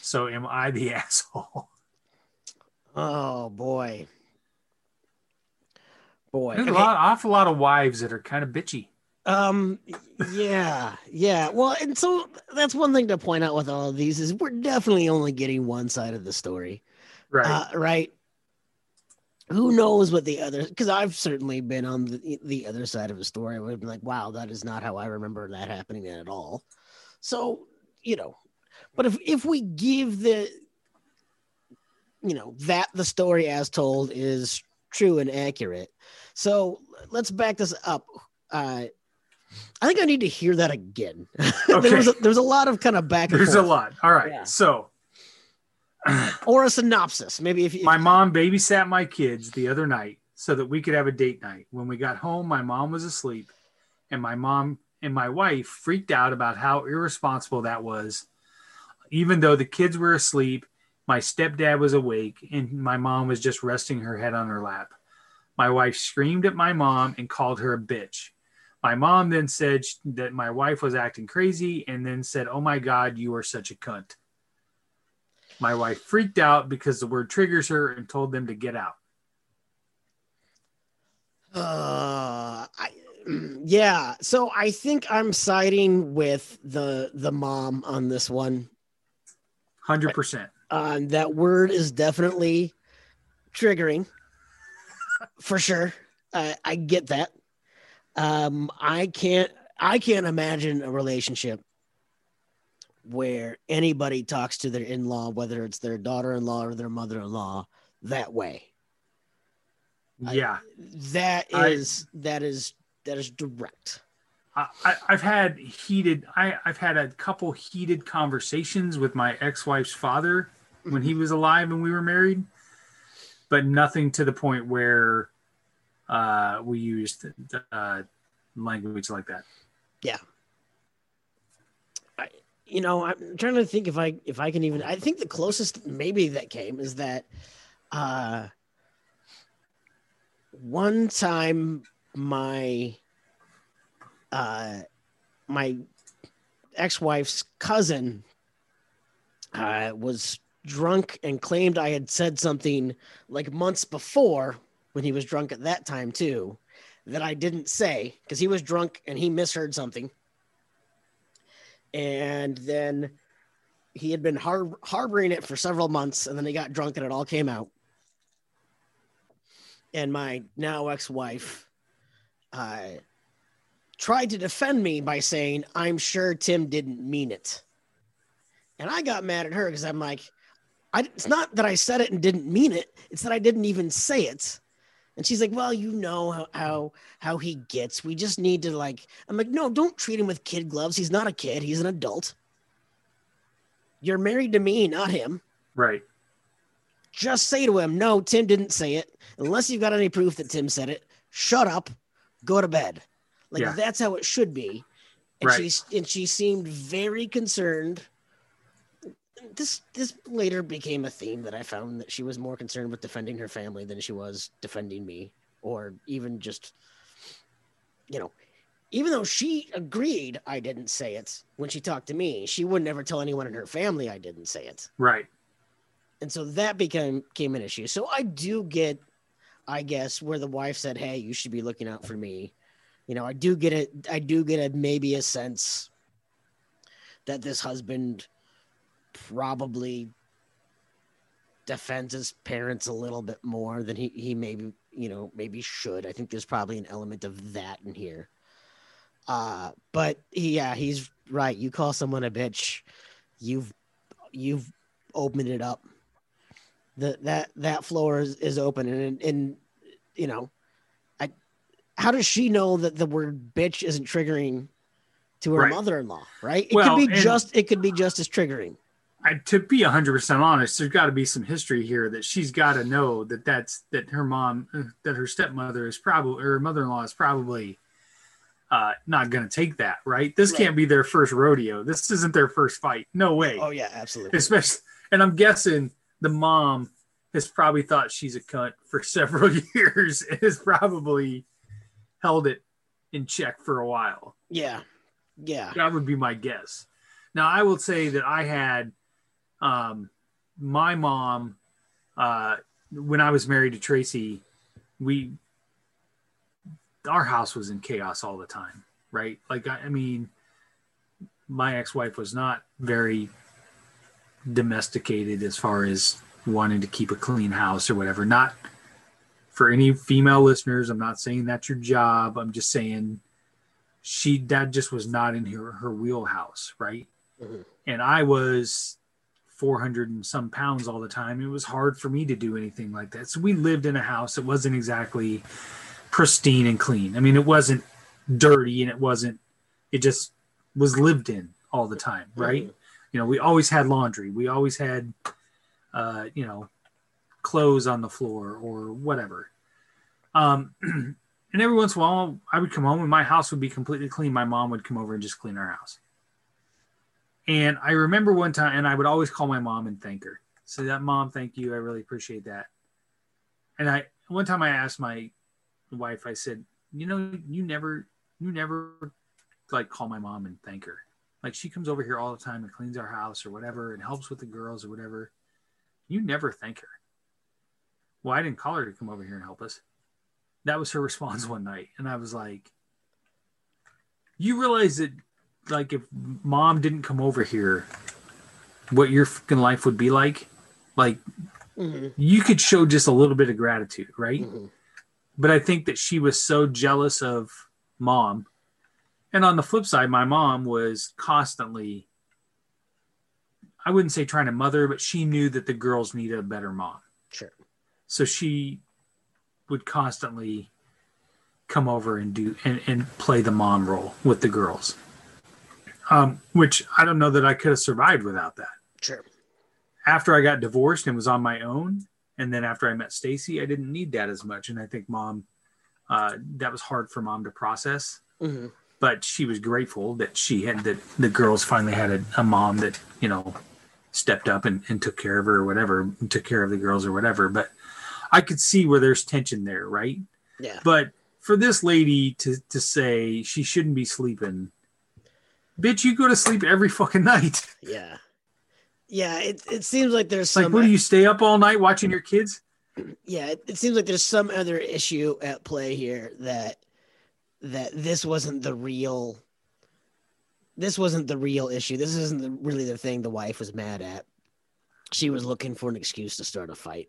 So am I the asshole? Oh, boy. There's awful lot of wives that are kind of bitchy. Yeah. Well, and so that's one thing to point out with all of these is we're definitely only getting one side of the story. Right. Right. Who knows what the other, because I've certainly been on the other side of a story. I would have been like, wow, that is not how I remember that happening at all. So, but if we give that the story as told is true and accurate. So let's back this up. I think I need to hear that again. Okay. There's a lot of kind of back and forth. There's a lot. All right. Yeah. So. Or a synopsis, maybe. My mom babysat my kids the other night so that we could have a date night. When we got home, my mom was asleep, and my mom and my wife freaked out about how irresponsible that was. Even though the kids were asleep, my stepdad was awake, and my mom was just resting her head on her lap. My wife screamed at my mom and called her a bitch. My mom then said that my wife was acting crazy and then said, "Oh my God, you are such a cunt." My wife freaked out because the word triggers her and told them to get out. So I think I'm siding with the mom on this one. 100%. That word is definitely triggering, for sure. I get that. I can't imagine a relationship where anybody talks to their in-law, whether it's their daughter-in-law or their mother-in-law, that way. Yeah. That is direct. I've had a couple heated conversations with my ex-wife's father when he was alive and we were married, but nothing to the point where we used language like that. Yeah. I'm trying to think if I can even, I think the closest maybe that came is that one time my ex-wife's cousin was drunk and claimed I had said something like months before when he was drunk at that time too, that I didn't say because he was drunk and he misheard something. And then he had been harboring it for several months, and then he got drunk and it all came out. And my now ex-wife tried to defend me by saying, I'm sure Tim didn't mean it. And I got mad at her because I'm like, it's not that I said it and didn't mean it. It's that I didn't even say it. And she's like, well, you know how he gets. We just need to I'm like, no, don't treat him with kid gloves. He's not a kid. He's an adult. You're married to me, not him. Right. Just say to him, no, Tim didn't say it. Unless you've got any proof that Tim said it, shut up, go to bed. That's how it should be. And right. She seemed very concerned. This later became a theme that I found, that she was more concerned with defending her family than she was defending me, or even just, even though she agreed I didn't say it when she talked to me, she wouldn't ever tell anyone in her family I didn't say it. Right. And so that became an issue. So I do get, I guess, where the wife said, hey, you should be looking out for me. I do get it. I do get maybe a sense that this husband probably defends his parents a little bit more than he maybe should. I think there's probably an element of that in here. But yeah, he's right. You call someone a bitch, you've opened it up. That floor is open, and how does she know that the word bitch isn't triggering to her mother-in-law, right? It could be just as triggering. To be 100% honest, there's got to be some history here that she's got to know that her mom, that her stepmother is probably, or her mother-in-law is probably not going to take that, right? This can't be their first rodeo. This isn't their first fight. No way. Oh, yeah, absolutely. Especially, and I'm guessing the mom has probably thought she's a cunt for several years and has probably held it in check for a while. Yeah. Yeah. That would be my guess. Now, I will say that I had my mom, when I was married to Tracy, our house was in chaos all the time, right? My ex-wife was not very domesticated as far as wanting to keep a clean house or whatever. Not for any female listeners, I'm not saying that's your job. I'm just saying that just was not in her wheelhouse, right? Mm-hmm. And I was 400 and some pounds all the time. It was hard for me to do anything like that. So we lived in a house that wasn't exactly pristine and clean. It wasn't dirty, and it just was lived in all the time, right? Mm-hmm. We always had laundry. We always had, clothes on the floor or whatever. And every once in a while, I would come home and my house would be completely clean. My mom would come over and just clean our house. And I remember one time, and I would always call my mom and thank her. So that, Mom, thank you. I really appreciate that. And one time I asked my wife, I said, you never call my mom and thank her. She comes over here all the time and cleans our house or whatever and helps with the girls or whatever. You never thank her. Well, I didn't call her to come over here and help us. That was her response one night. And I was like, you realize that if Mom didn't come over here, what your fucking life would be like? Mm-hmm. You could show just a little bit of gratitude, right? Mm-hmm. But I think that she was so jealous of Mom. And on the flip side, my mom was constantly, I wouldn't say trying to mother, but she knew that the girls needed a better mom. Sure. So she would constantly come over and do and play the mom role with the girls, which I don't know that I could have survived without that. Sure. After I got divorced and was on my own, and then after I met Stacy, I didn't need that as much. And I think mom, that was hard for mom to process, mm-hmm. but she was grateful that she had that the girls finally had a mom that, you know, stepped up and took care of her or whatever, took care of the girls or whatever. But I could see where there's tension there. Right. Yeah. But for this lady to say she shouldn't be sleeping, bitch, you go to sleep every fucking night. Yeah. Yeah. It seems like there's some, like, what do you stay up all night watching your kids? Yeah. It seems like there's some other issue at play here that this wasn't the real, issue. This isn't really the thing the wife was mad at. She was looking for an excuse to start a fight.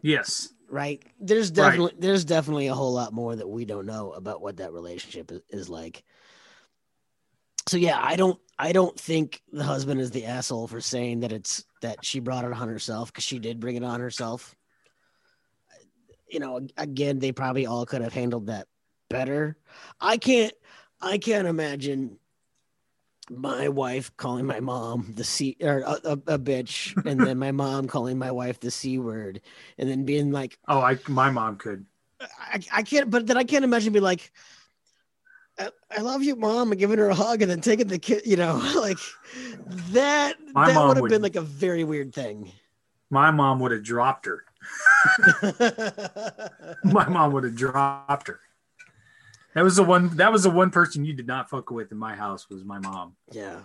Yes. Right. There's definitely a whole lot more that we don't know about what that relationship is like. So yeah, I don't think the husband is the asshole for saying that she brought it on herself, because she did bring it on herself. You know, again, they probably all could have handled that better. I can't imagine my wife calling my mom the C or a bitch, and then my mom calling my wife the C word, and then being like, "Oh, my mom could." I can't, but then I can't imagine being like, "I love you, mom," and giving her a hug, and then taking the kid, you know, like that. That would have been like a very weird thing. My mom would have dropped her. That was the one person you did not fuck with in my house was my mom. Yeah.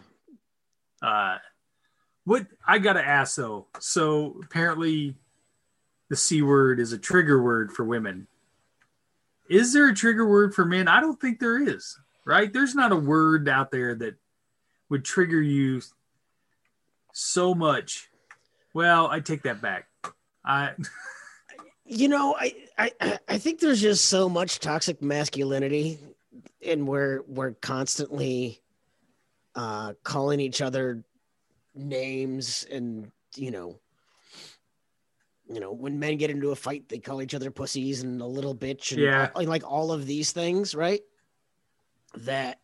What I gotta ask though. So apparently the C word is a trigger word for women. Is there a trigger word for men? I don't think there is, right? There's not a word out there that would trigger you so much. Well, I take that back. You know, I think there's just so much toxic masculinity, and we're constantly calling each other names, and you know, when men get into a fight, they call each other pussies and a little bitch, and yeah, like all of these things, right? That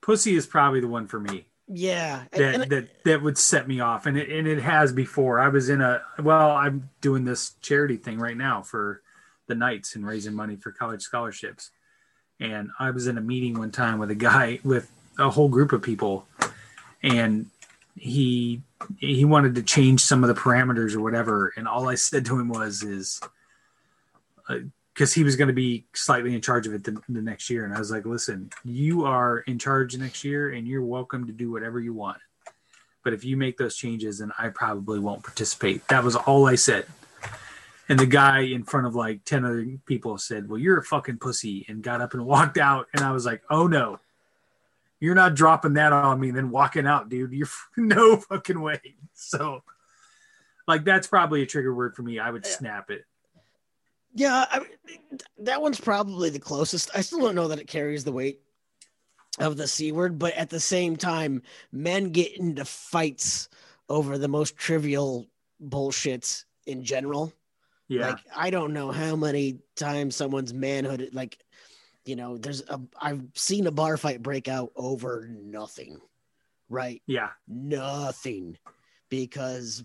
pussy is probably the one for me. Yeah, that would set me off, and it has before. I was in I'm doing this charity thing right now for the Knights and raising money for college scholarships, and I was in a meeting one time with a guy with a whole group of people, and he wanted to change some of the parameters or whatever, and all I said to him was because he was going to be slightly in charge of it the next year. And I was like, listen, you are in charge next year and you're welcome to do whatever you want. But if you make those changes, then I probably won't participate. That was all I said. And the guy in front of like 10 other people said, well, you're a fucking pussy, and got up and walked out. And I was like, oh no, you're not dropping that on me and then walking out, dude. You're no fucking way. So like, that's probably a trigger word for me. I would snap it. Yeah, that one's probably the closest. I still don't know that it carries the weight of the C word, but at the same time, men get into fights over the most trivial bullshits in general. Yeah. Like, I don't know how many times someone's manhood, like, you know, I've seen a bar fight break out over nothing, right? Yeah. Nothing, because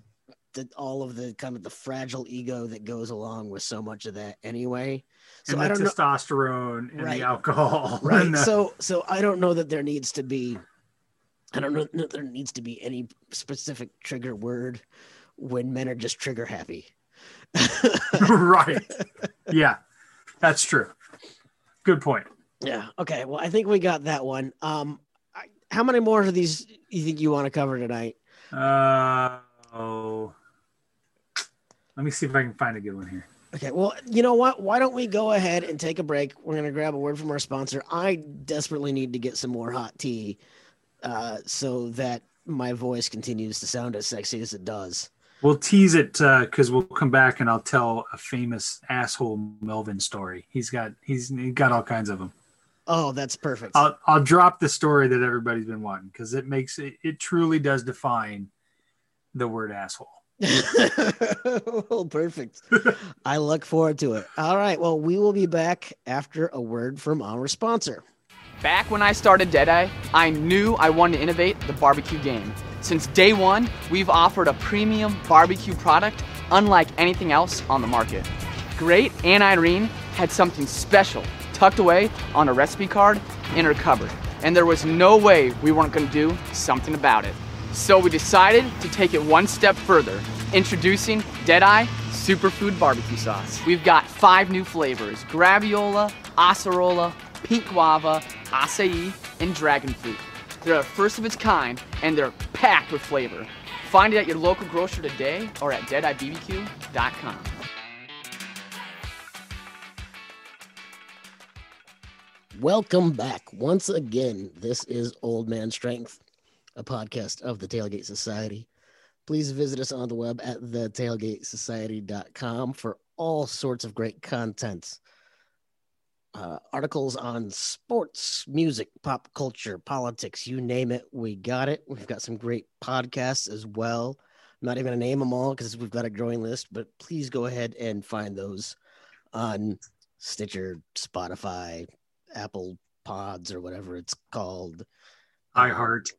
all of the kind of the fragile ego that goes along with so much of that anyway. So and the testosterone and the alcohol. Right. And so I don't know that there needs to be, any specific trigger word when men are just trigger happy. Right. Yeah, that's true. Good point. Yeah. Okay. Well, I think we got that one. How many more of these you think you want to cover tonight? Let me see if I can find a good one here. Okay, well, you know what? Why don't we go ahead and take a break? We're going to grab a word from our sponsor. I desperately need to get some more hot tea so that my voice continues to sound as sexy as it does. We'll tease it because we'll come back and I'll tell a famous asshole Melvin story. He's got all kinds of them. Oh, that's perfect. I'll drop the story that everybody's been wanting, because it truly does define the word asshole. Oh, perfect. I look forward to it. All right. Well, we will be back after a word from our sponsor. Back when I started Dead Eye, I knew I wanted to innovate the barbecue game. Since day one, we've offered a premium barbecue product unlike anything else on the market. Great Aunt Irene had something special tucked away on a recipe card in her cupboard, and there was no way we weren't going to do something about it. So we decided to take it one step further, introducing Dead Eye Superfood Barbecue Sauce. We've got 5 new flavors: Graviola, Acerola, Pink Guava, Acai, and Dragon Fruit. They're the first of its kind, and they're packed with flavor. Find it at your local grocer today or at DeadEyeBBQ.com. Welcome back. Once again, this is Old Man Strength, a podcast of The Tailgate Society. Please visit us on the web at TheTailgateSociety.com for all sorts of great content. Articles on sports, music, pop culture, politics, you name it, we got it. We've got some great podcasts as well. I'm not even going to name them all because we've got a growing list, but please go ahead and find those on Stitcher, Spotify, Apple Pods, or whatever it's called. iHeart.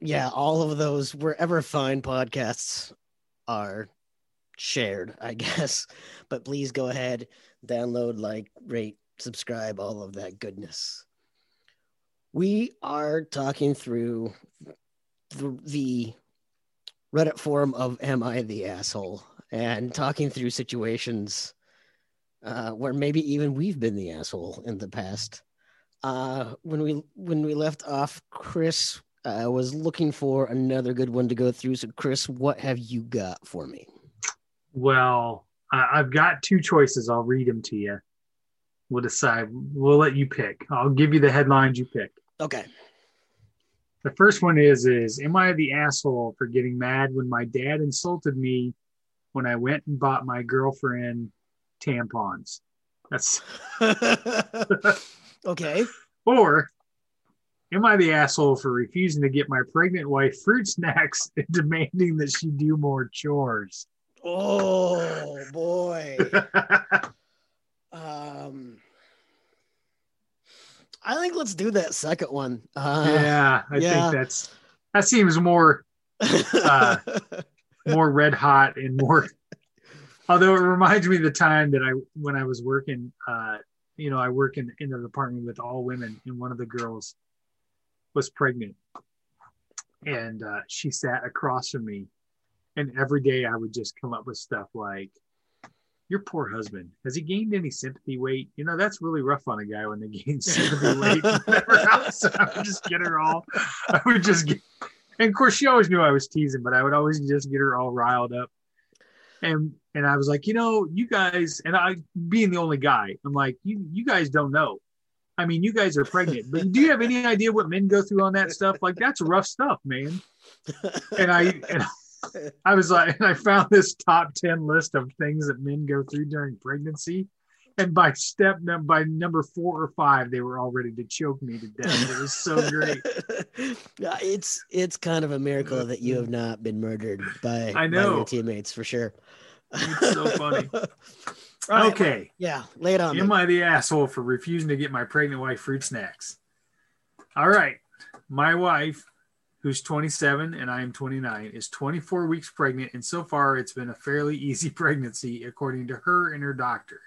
Yeah, all of those, wherever fine podcasts are shared, I guess. But please go ahead, download, like, rate, subscribe, all of that goodness. We are talking through the Reddit forum of Am I the Asshole? And talking through situations where maybe even we've been the asshole in the past. When we left off, Chris was looking for another good one to go through. So, Chris, what have you got for me? Well, I've got 2 choices. I'll read them to you. We'll decide. We'll let you pick. I'll give you the headlines you pick. Okay. The first one is am I the asshole for getting mad when my dad insulted me when I went and bought my girlfriend tampons? That's okay. Or am I the asshole for refusing to get my pregnant wife fruit snacks and demanding that she do more chores? Oh boy. I think let's do that second one. I think that seems more more red hot and more. Although it reminds me of the time that when I was working, I work in the department with all women, and one of the girls was pregnant, and she sat across from me, and every day I would just come up with stuff like, your poor husband, has he gained any sympathy weight? You know, that's really rough on a guy when they gain sympathy weight. So I would just get her all, and of course she always knew I was teasing, but I would always just get her all riled up. And I was like, you guys, and I, being the only guy, I'm like, you guys don't know. I mean, you guys are pregnant, but do you have any idea what men go through on that stuff? Like, that's rough stuff, man. And I was like, and I found this top 10 list of things that men go through during pregnancy. And by number 4 or 5, they were all ready to choke me to death. It was so great. It's kind of a miracle that you have not been murdered by your teammates, for sure. It's so funny. Right, okay. Yeah, lay it on. Am I the asshole for refusing to get my pregnant wife fruit snacks? All right. My wife, who's 27 and I am 29, is 24 weeks pregnant. And so far, it's been a fairly easy pregnancy, according to her and her doctor.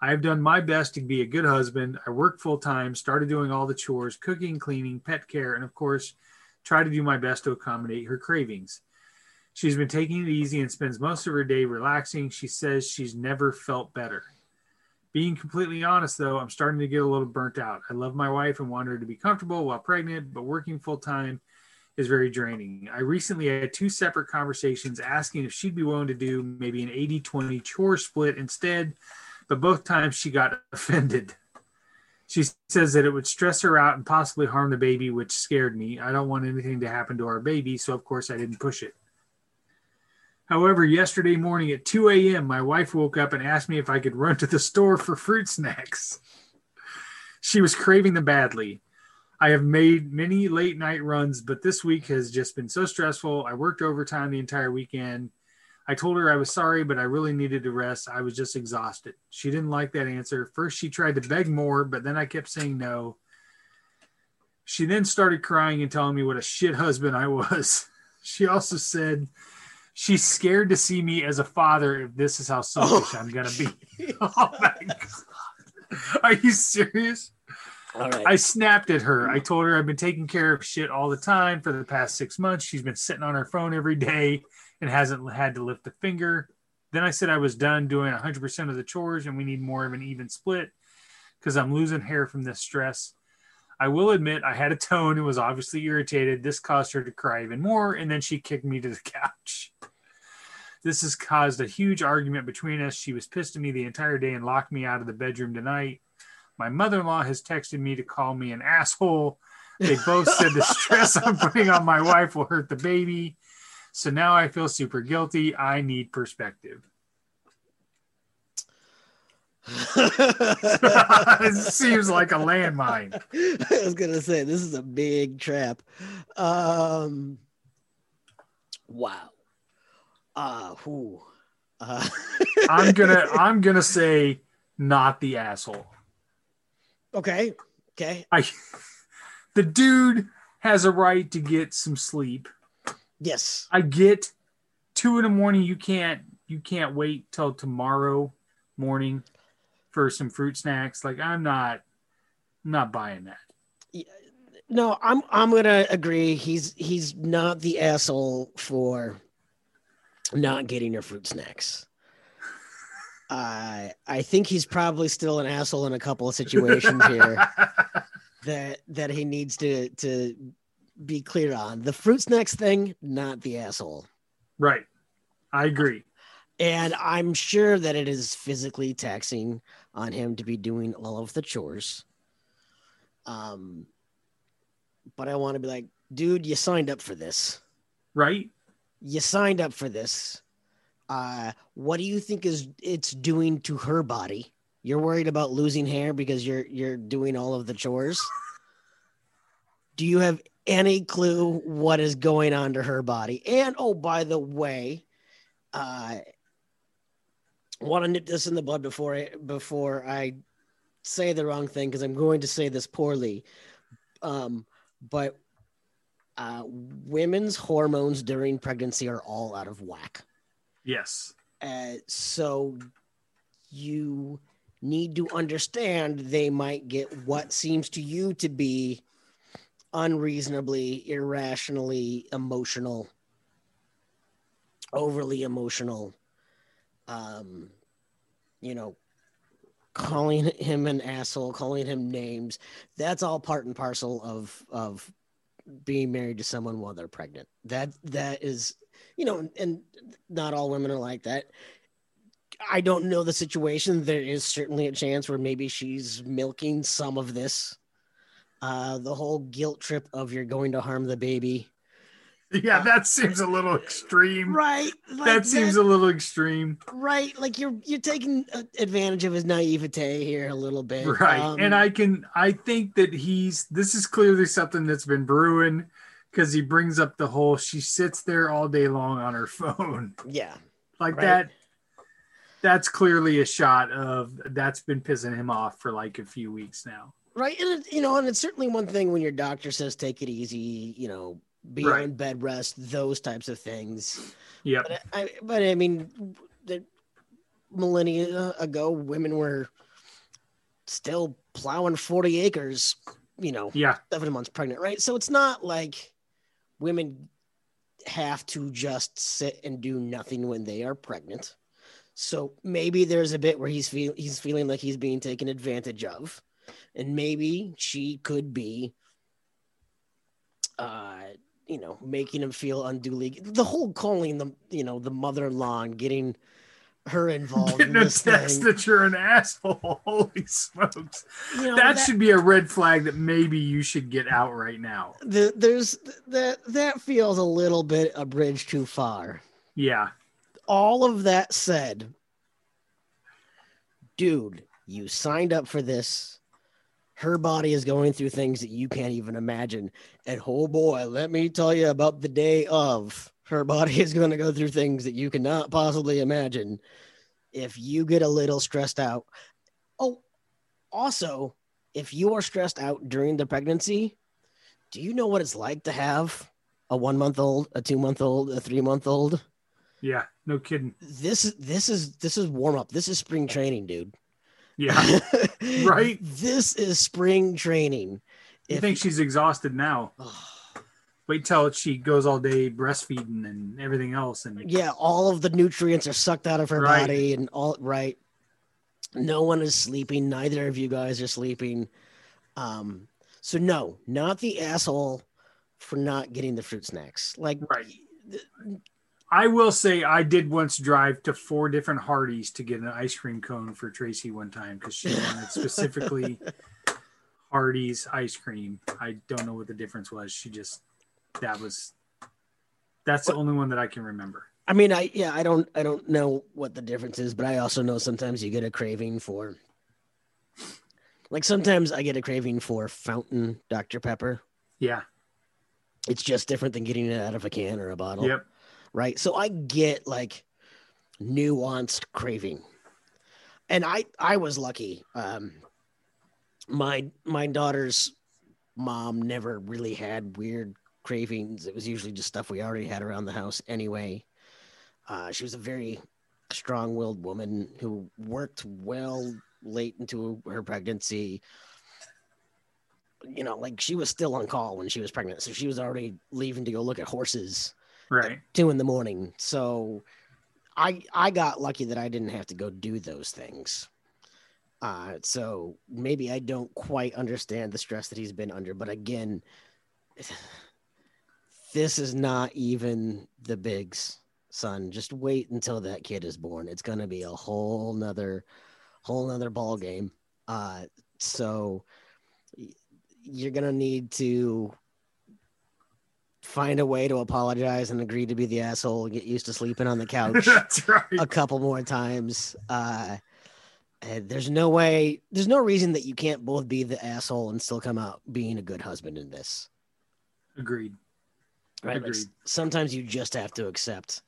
I've done my best to be a good husband. I work full time, started doing all the chores, cooking, cleaning, pet care, and of course, try to do my best to accommodate her cravings. She's been taking it easy and spends most of her day relaxing. She says she's never felt better. Being completely honest, though, I'm starting to get a little burnt out. I love my wife and want her to be comfortable while pregnant, but working full time is very draining. I recently had 2 separate conversations asking if she'd be willing to do maybe an 80-20 chore split instead, but both times she got offended. She says that it would stress her out and possibly harm the baby, which scared me. I don't want anything to happen to our baby, so of course I didn't push it. However, yesterday morning at 2 a.m., my wife woke up and asked me if I could run to the store for fruit snacks. She was craving them badly. I have made many late night runs, but this week has just been so stressful. I worked overtime the entire weekend. I told her I was sorry, but I really needed to rest. I was just exhausted. She didn't like that answer. First, she tried to beg more, but then I kept saying no. She then started crying and telling me what a shit husband I was. She also said she's scared to see me as a father if this is how selfish I'm going to be. Oh my God. Are you serious? All right. I snapped at her. I told her I've been taking care of shit all the time for the past 6 months. She's been sitting on her phone every day and hasn't had to lift a finger. Then I said I was done doing 100% of the chores and we need more of an even split because I'm losing hair from this stress. I will admit I had a tone and was obviously irritated. This caused her to cry even more, and then she kicked me to the couch. This has caused a huge argument between us. She was pissed at me the entire day and locked me out of the bedroom tonight. My mother-in-law has texted me to call me an asshole. They both said the stress I'm putting on my wife will hurt the baby. So now I feel super guilty. I need perspective. It seems like a landmine. I was gonna say this is a big trap. Wow. I'm gonna say not the asshole. Okay. The dude has a right to get some sleep. Yes, I get 2 a.m. You can't wait till tomorrow morning for some fruit snacks. Like I'm not buying that. Yeah, no, I'm gonna agree. He's not the asshole for not getting your fruit snacks. I think he's probably still an asshole in a couple of situations here that he needs to be clear on. The fruit snacks thing, not the asshole. Right, I agree. And I'm sure that it is physically taxing on him to be doing all of the chores. But I want to be like, dude, you signed up for this. Right? You signed up for this. What do you think it's doing to her body? You're worried about losing hair because you're doing all of the chores? Do you have any clue what is going on to her body? And, oh, by the way, want to nip this in the bud before I say the wrong thing, because I'm going to say this poorly. But women's hormones during pregnancy are all out of whack. Yes. So you need to understand they might get what seems to you to be unreasonably, irrationally emotional, overly emotional. Calling him an asshole, calling him names, that's all part and parcel of being married to someone while they're pregnant. That is, and not all women are like that. I don't know the situation. There is certainly a chance where maybe she's milking some of this. The whole guilt trip of you're going to harm the baby. Yeah, that seems a little extreme. Right. Like that seems a little extreme. Right. Like you're taking advantage of his naivete here a little bit. Right. And I think that this is clearly something that's been brewing, because he brings up the whole, she sits there all day long on her phone. Yeah. Like right. That's clearly a shot of that's been pissing him off for like a few weeks now. Right. And and it's certainly one thing when your doctor says, take it easy, be on bed rest, those types of things. Yeah. But I mean, the millennia ago, women were still plowing 40 acres, 7 months pregnant, right? So it's not like women have to just sit and do nothing when they are pregnant. So maybe there's a bit where he's feeling like he's being taken advantage of, and maybe she could be, making him feel unduly. The whole calling the the mother-in-law and getting her involved. Getting in this a text thing. That you're an asshole. Holy smokes! That should be a red flag that maybe you should get out right now. That feels a little bit a bridge too far. Yeah. All of that said, dude, you signed up for this. Her body is going through things that you can't even imagine. And oh boy, let me tell you about the day of. Her body is going to go through things that you cannot possibly imagine if you get a little stressed out. Oh, also, if you are stressed out during the pregnancy, do you know what it's like to have a 1-month-old, a 2-month-old, a 3-month-old? Yeah, no kidding. This is warm up. This is spring training, dude. Yeah, right. This is spring training. You think she's exhausted now? Oh. Wait till she goes all day breastfeeding and everything else, and yeah, all of the nutrients are sucked out of her body, and all right. No one is sleeping. Neither of you guys are sleeping. So no, not the asshole for not getting the fruit snacks. Like, right. I will say I did once drive to 4 different Hardee's to get an ice cream cone for Tracy one time because she wanted specifically Hardee's ice cream. I don't know what the difference was. She just that's the only one that I can remember. I mean, I don't know what the difference is, but I also know sometimes you get a craving for, like, sometimes I get a craving for fountain Dr. Pepper. Yeah. It's just different than getting it out of a can or a bottle. Yep. Right. So I get, like, nuanced craving. And I was lucky. My daughter's mom never really had weird cravings. It was usually just stuff we already had around the house anyway. She was a very strong-willed woman who worked well late into her pregnancy. You know, like, she was still on call when she was pregnant. So she was already leaving to go look at horses. Right. 2 a.m. So I got lucky that I didn't have to go do those things. So maybe I don't quite understand the stress that he's been under, but again, this is not even the bigs, son. Just wait until that kid is born. It's going to be a whole nother ball game. So you're going to need to find a way to apologize and agree to be the asshole and get used to sleeping on the couch. That's right. A couple more times. There's no reason that you can't both be the asshole and still come out being a good husband in this. Agreed. Right. Agreed. Like, sometimes you just have to accept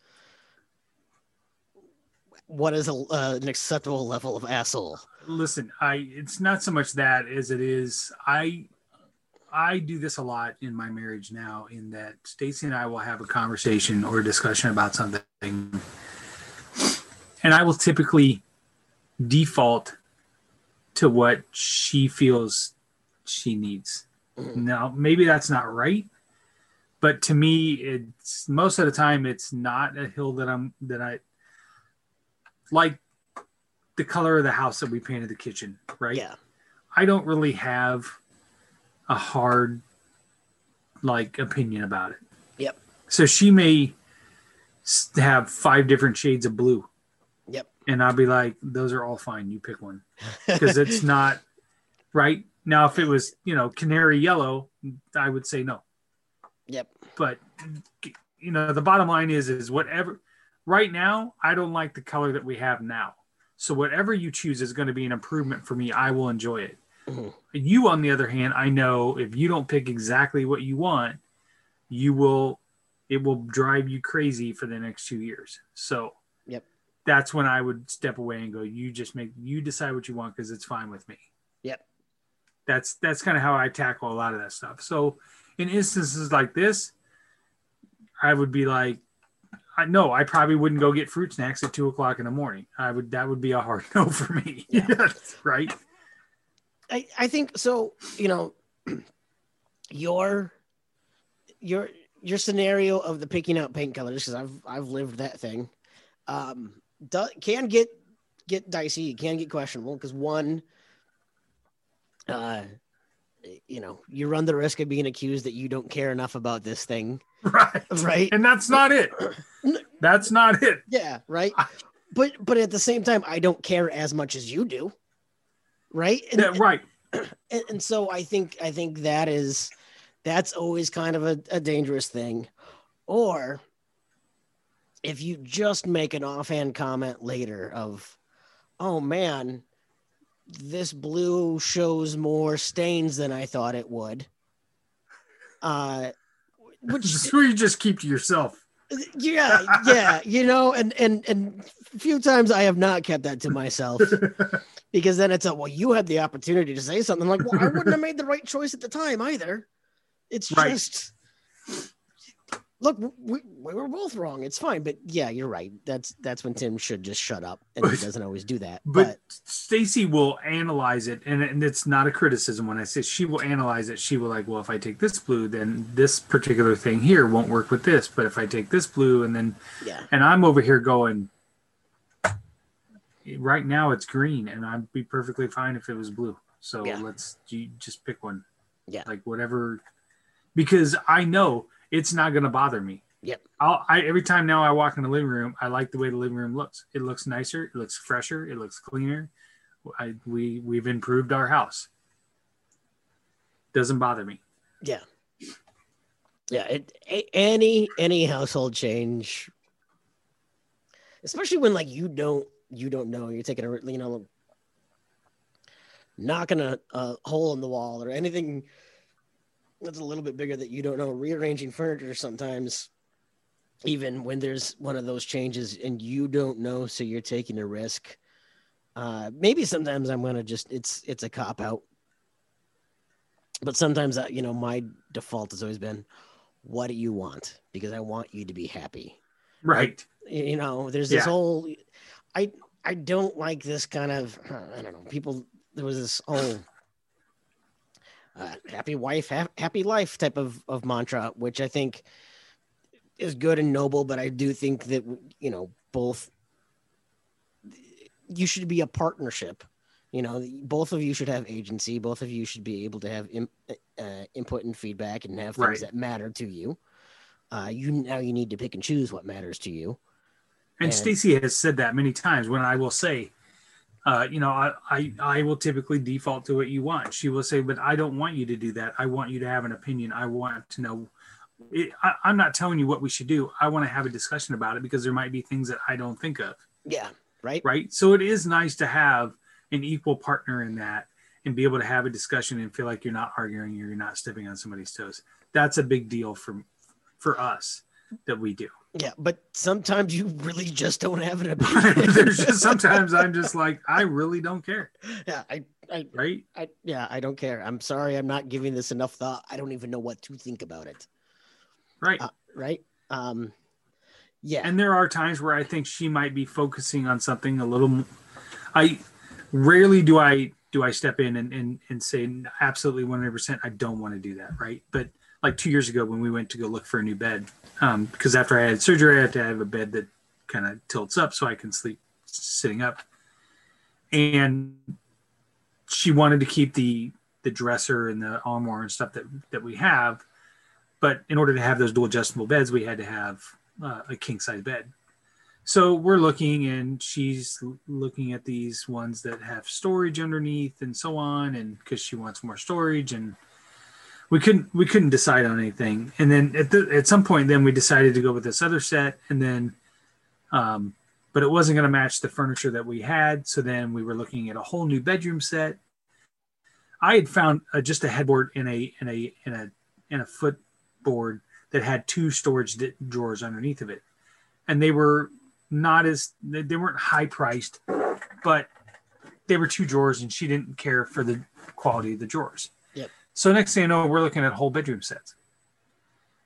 what is an acceptable level of asshole. Listen, it's not so much that as it is, I do this a lot in my marriage now, in that Stacy and I will have a conversation or a discussion about something, and I will typically default to what she feels she needs. Mm-hmm. Now, maybe that's not right, but to me, it's most of the time it's not a hill that I like. The color of the house that we painted the kitchen, right? Yeah, I don't really have a hard, like, opinion about it. Yep. So she may have 5 different shades of blue. Yep. And I'll be like, those are all fine. You pick one. Because it's not right. Now, if it was, you know, canary yellow, I would say no. Yep. But, you know, the bottom line is whatever. Right now, I don't like the color that we have now. So whatever you choose is going to be an improvement for me. I will enjoy it. Mm-hmm. You, on the other hand, I know if you don't pick exactly what you want, it will drive you crazy for the next 2 years. So yep, that's when I would step away and go, you decide what you want, because it's fine with me. Yep. That's kind of how I tackle a lot of that stuff. So in instances like this, I would be like, I probably wouldn't go get fruit snacks at 2:00 in the morning. that would be a hard no for me. Yeah. Right. I think so. You know, your scenario of the picking out paint colors, because I've lived that thing, can get dicey, can get questionable, because one, you know, you run the risk of being accused that you don't care enough about this thing, right, and that's not it. That's not it. Yeah, right. But at the same time, I don't care as much as you do. Right. And so I think that's always kind of a dangerous thing. Or if you just make an offhand comment later of, oh man, this blue shows more stains than I thought it would. Which is where you just keep to yourself. Yeah, you know, and a few times I have not kept that to myself because then it's well, you had the opportunity to say something like, well, I wouldn't have made the right choice at the time either. It's just, look, we were both wrong. It's fine. But yeah, you're right. That's when Tim should just shut up, and he doesn't always do that. But Stacy will analyze it. And it's not a criticism when I say she will analyze it. She will like, well, if I take this blue, then this particular thing here won't work with this. But if I take this blue and then, and I'm over here going, right now it's green and I'd be perfectly fine if it was blue. So let's just pick one. Yeah. Like whatever. Because I know it's not going to bother me. Yep. Every time now I walk in the living room, I like the way the living room looks. It looks nicer. It looks fresher. It looks cleaner. We've improved our house. Doesn't bother me. Yeah. Yeah. Any household change, especially when like you don't know you're taking a knocking a hole in the wall or anything. That's a little bit bigger that you don't know. Rearranging furniture sometimes, even when there's one of those changes and you don't know, so you're taking a risk. Maybe sometimes I'm gonna it's a cop out, but sometimes my default has always been, "What do you want?" Because I want you to be happy, right? There's this whole. I don't like this kind of people. There was this whole. Happy wife, happy life type of mantra, which I think is good and noble, but I do think that, both you should be a partnership, both of you should have agency. Both of you should be able to have input and feedback and have things that matter to you. You need to pick and choose what matters to you. And Stacy has said that many times when I will say, I will typically default to what you want. She will say, but I don't want you to do that. I want you to have an opinion. I want to know. I'm not telling you what we should do. I want to have a discussion about it because there might be things that I don't think of. Yeah. Right. Right. So it is nice to have an equal partner in that and be able to have a discussion and feel like you're not arguing, you're not stepping on somebody's toes. That's a big deal for us that we do. Yeah, but sometimes you really just don't have an opinion. Sometimes I'm just like, I really don't care. Yeah, I don't care. I'm sorry, I'm not giving this enough thought. I don't even know what to think about it. Right. Yeah. And there are times where I think she might be focusing on something a little. I rarely do I step in and say absolutely 100%. I don't want to do that. Right, but. Like 2 years ago when we went to go look for a new bed, because after I had surgery, I had to have a bed that kind of tilts up so I can sleep sitting up. And she wanted to keep the dresser and the armoire and stuff that we have. But in order to have those dual adjustable beds, we had to have a king size bed. So we're looking and she's looking at these ones that have storage underneath and so on. And because she wants more storage and, we couldn't decide on anything. And then at some point, then we decided to go with this other set. And then, but it wasn't going to match the furniture that we had. So then we were looking at a whole new bedroom set. I had found just a headboard in a footboard that had two storage drawers underneath of it. And they were they weren't high priced, but they were two drawers and she didn't care for the quality of the drawers. So next thing I know, we're looking at whole bedroom sets.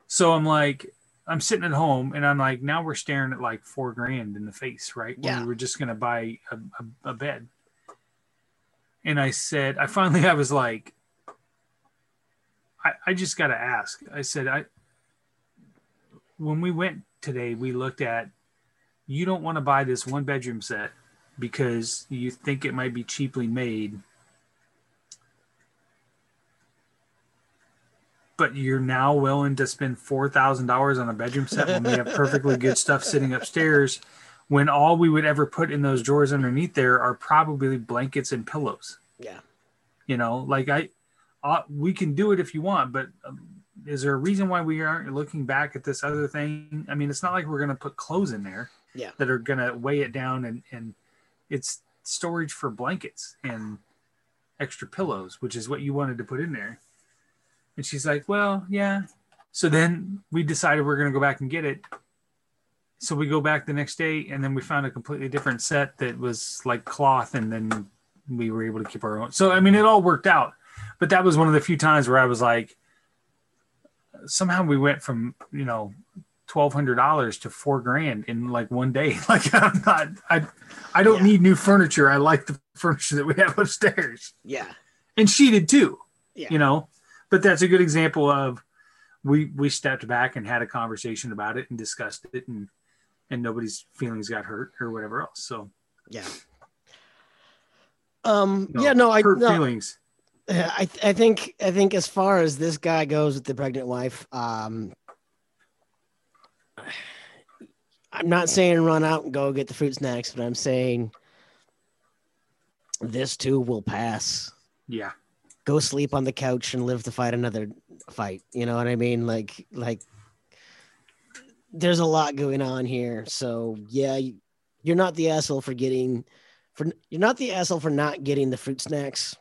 So I'm like, I'm sitting at home and I'm like, now we're staring at like $4,000 in the face, right? Yeah. When we were just going to buy a bed. And I said, I was like, I just got to ask. I said, when we went today, we looked at, you don't want to buy this one bedroom set because you think it might be cheaply made. But you're now willing to spend $4,000 on a bedroom set when we have perfectly good stuff sitting upstairs when all we would ever put in those drawers underneath there are probably blankets and pillows. Yeah. We can do it if you want, but is there a reason why we aren't looking back at this other thing? I mean, it's not like we're going to put clothes in there that are going to weigh it down and it's storage for blankets and extra pillows, which is what you wanted to put in there. And she's like, well, yeah. So then we decided we're going to go back and get it. So we go back the next day, and then we found a completely different set that was like cloth, and then we were able to keep our own. So, I mean, it all worked out. But that was one of the few times where I was like, somehow we went from, you know, $1,200 to $4,000 in like one day. Like I'm not, I don't need new furniture. I like the furniture that we have upstairs. Yeah. And she did too, you know, but that's a good example of we stepped back and had a conversation about it and discussed it, and nobody's feelings got hurt or whatever else. So, yeah. Feelings. I think as far as this guy goes with the pregnant wife, I'm not saying run out and go get the fruit snacks, but I'm saying this too will pass. Yeah. Go sleep on the couch and live to fight another fight. You know what I mean? Like there's a lot going on here. So yeah, you're not the asshole for not getting the fruit snacks,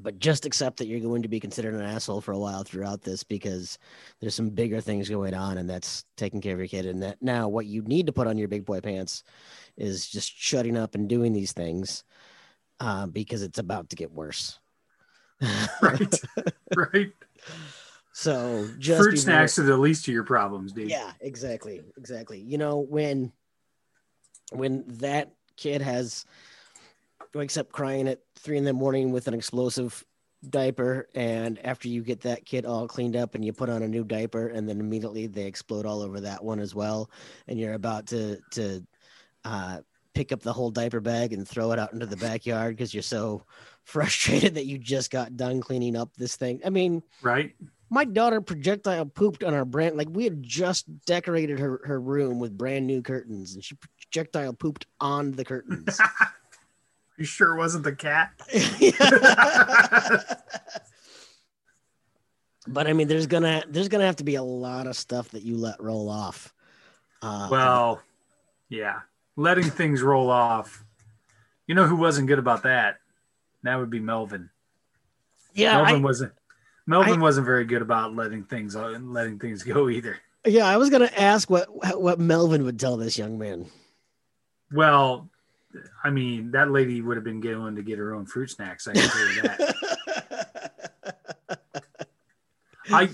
but just accept that you're going to be considered an asshole for a while throughout this, because there's some bigger things going on, and that's taking care of your kid. And that now what you need to put on your big boy pants is just shutting up and doing these things because it's about to get worse. Right. Right. So just fruit snacks are the least of your problems, dude. Yeah, exactly. Exactly. You know, when that kid wakes up crying at 3 a.m. with an explosive diaper, and after you get that kid all cleaned up and you put on a new diaper, and then immediately they explode all over that one as well, and you're about to pick up the whole diaper bag and throw it out into the backyard because you're so frustrated that you just got done cleaning up this thing. I mean, right? My daughter projectile pooped on our brand, like we had just decorated her room with brand new curtains, and she projectile pooped on the curtains. You sure it wasn't the cat? But I mean, there's gonna have to be a lot of stuff that you let roll off. Letting things roll off. You know who wasn't good about that? That would be Melvin. Yeah, Melvin wasn't very good about letting things go either. Yeah, I was gonna ask what Melvin would tell this young man. Well, I mean, that lady would have been going to get her own fruit snacks. I can tell you that.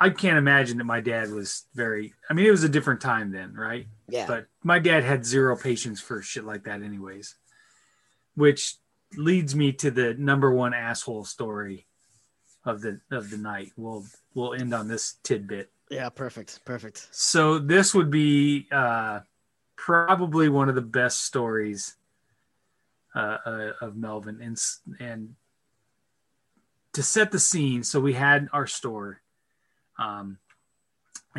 I can't imagine that my dad was very, I mean, it was a different time then, right? Yeah. But my dad had zero patience for shit like that anyways, which leads me to the number one asshole story of the night. We'll end on this tidbit. Yeah. Perfect. So this would be, probably one of the best stories of Melvin, and to set the scene. So we had our store, and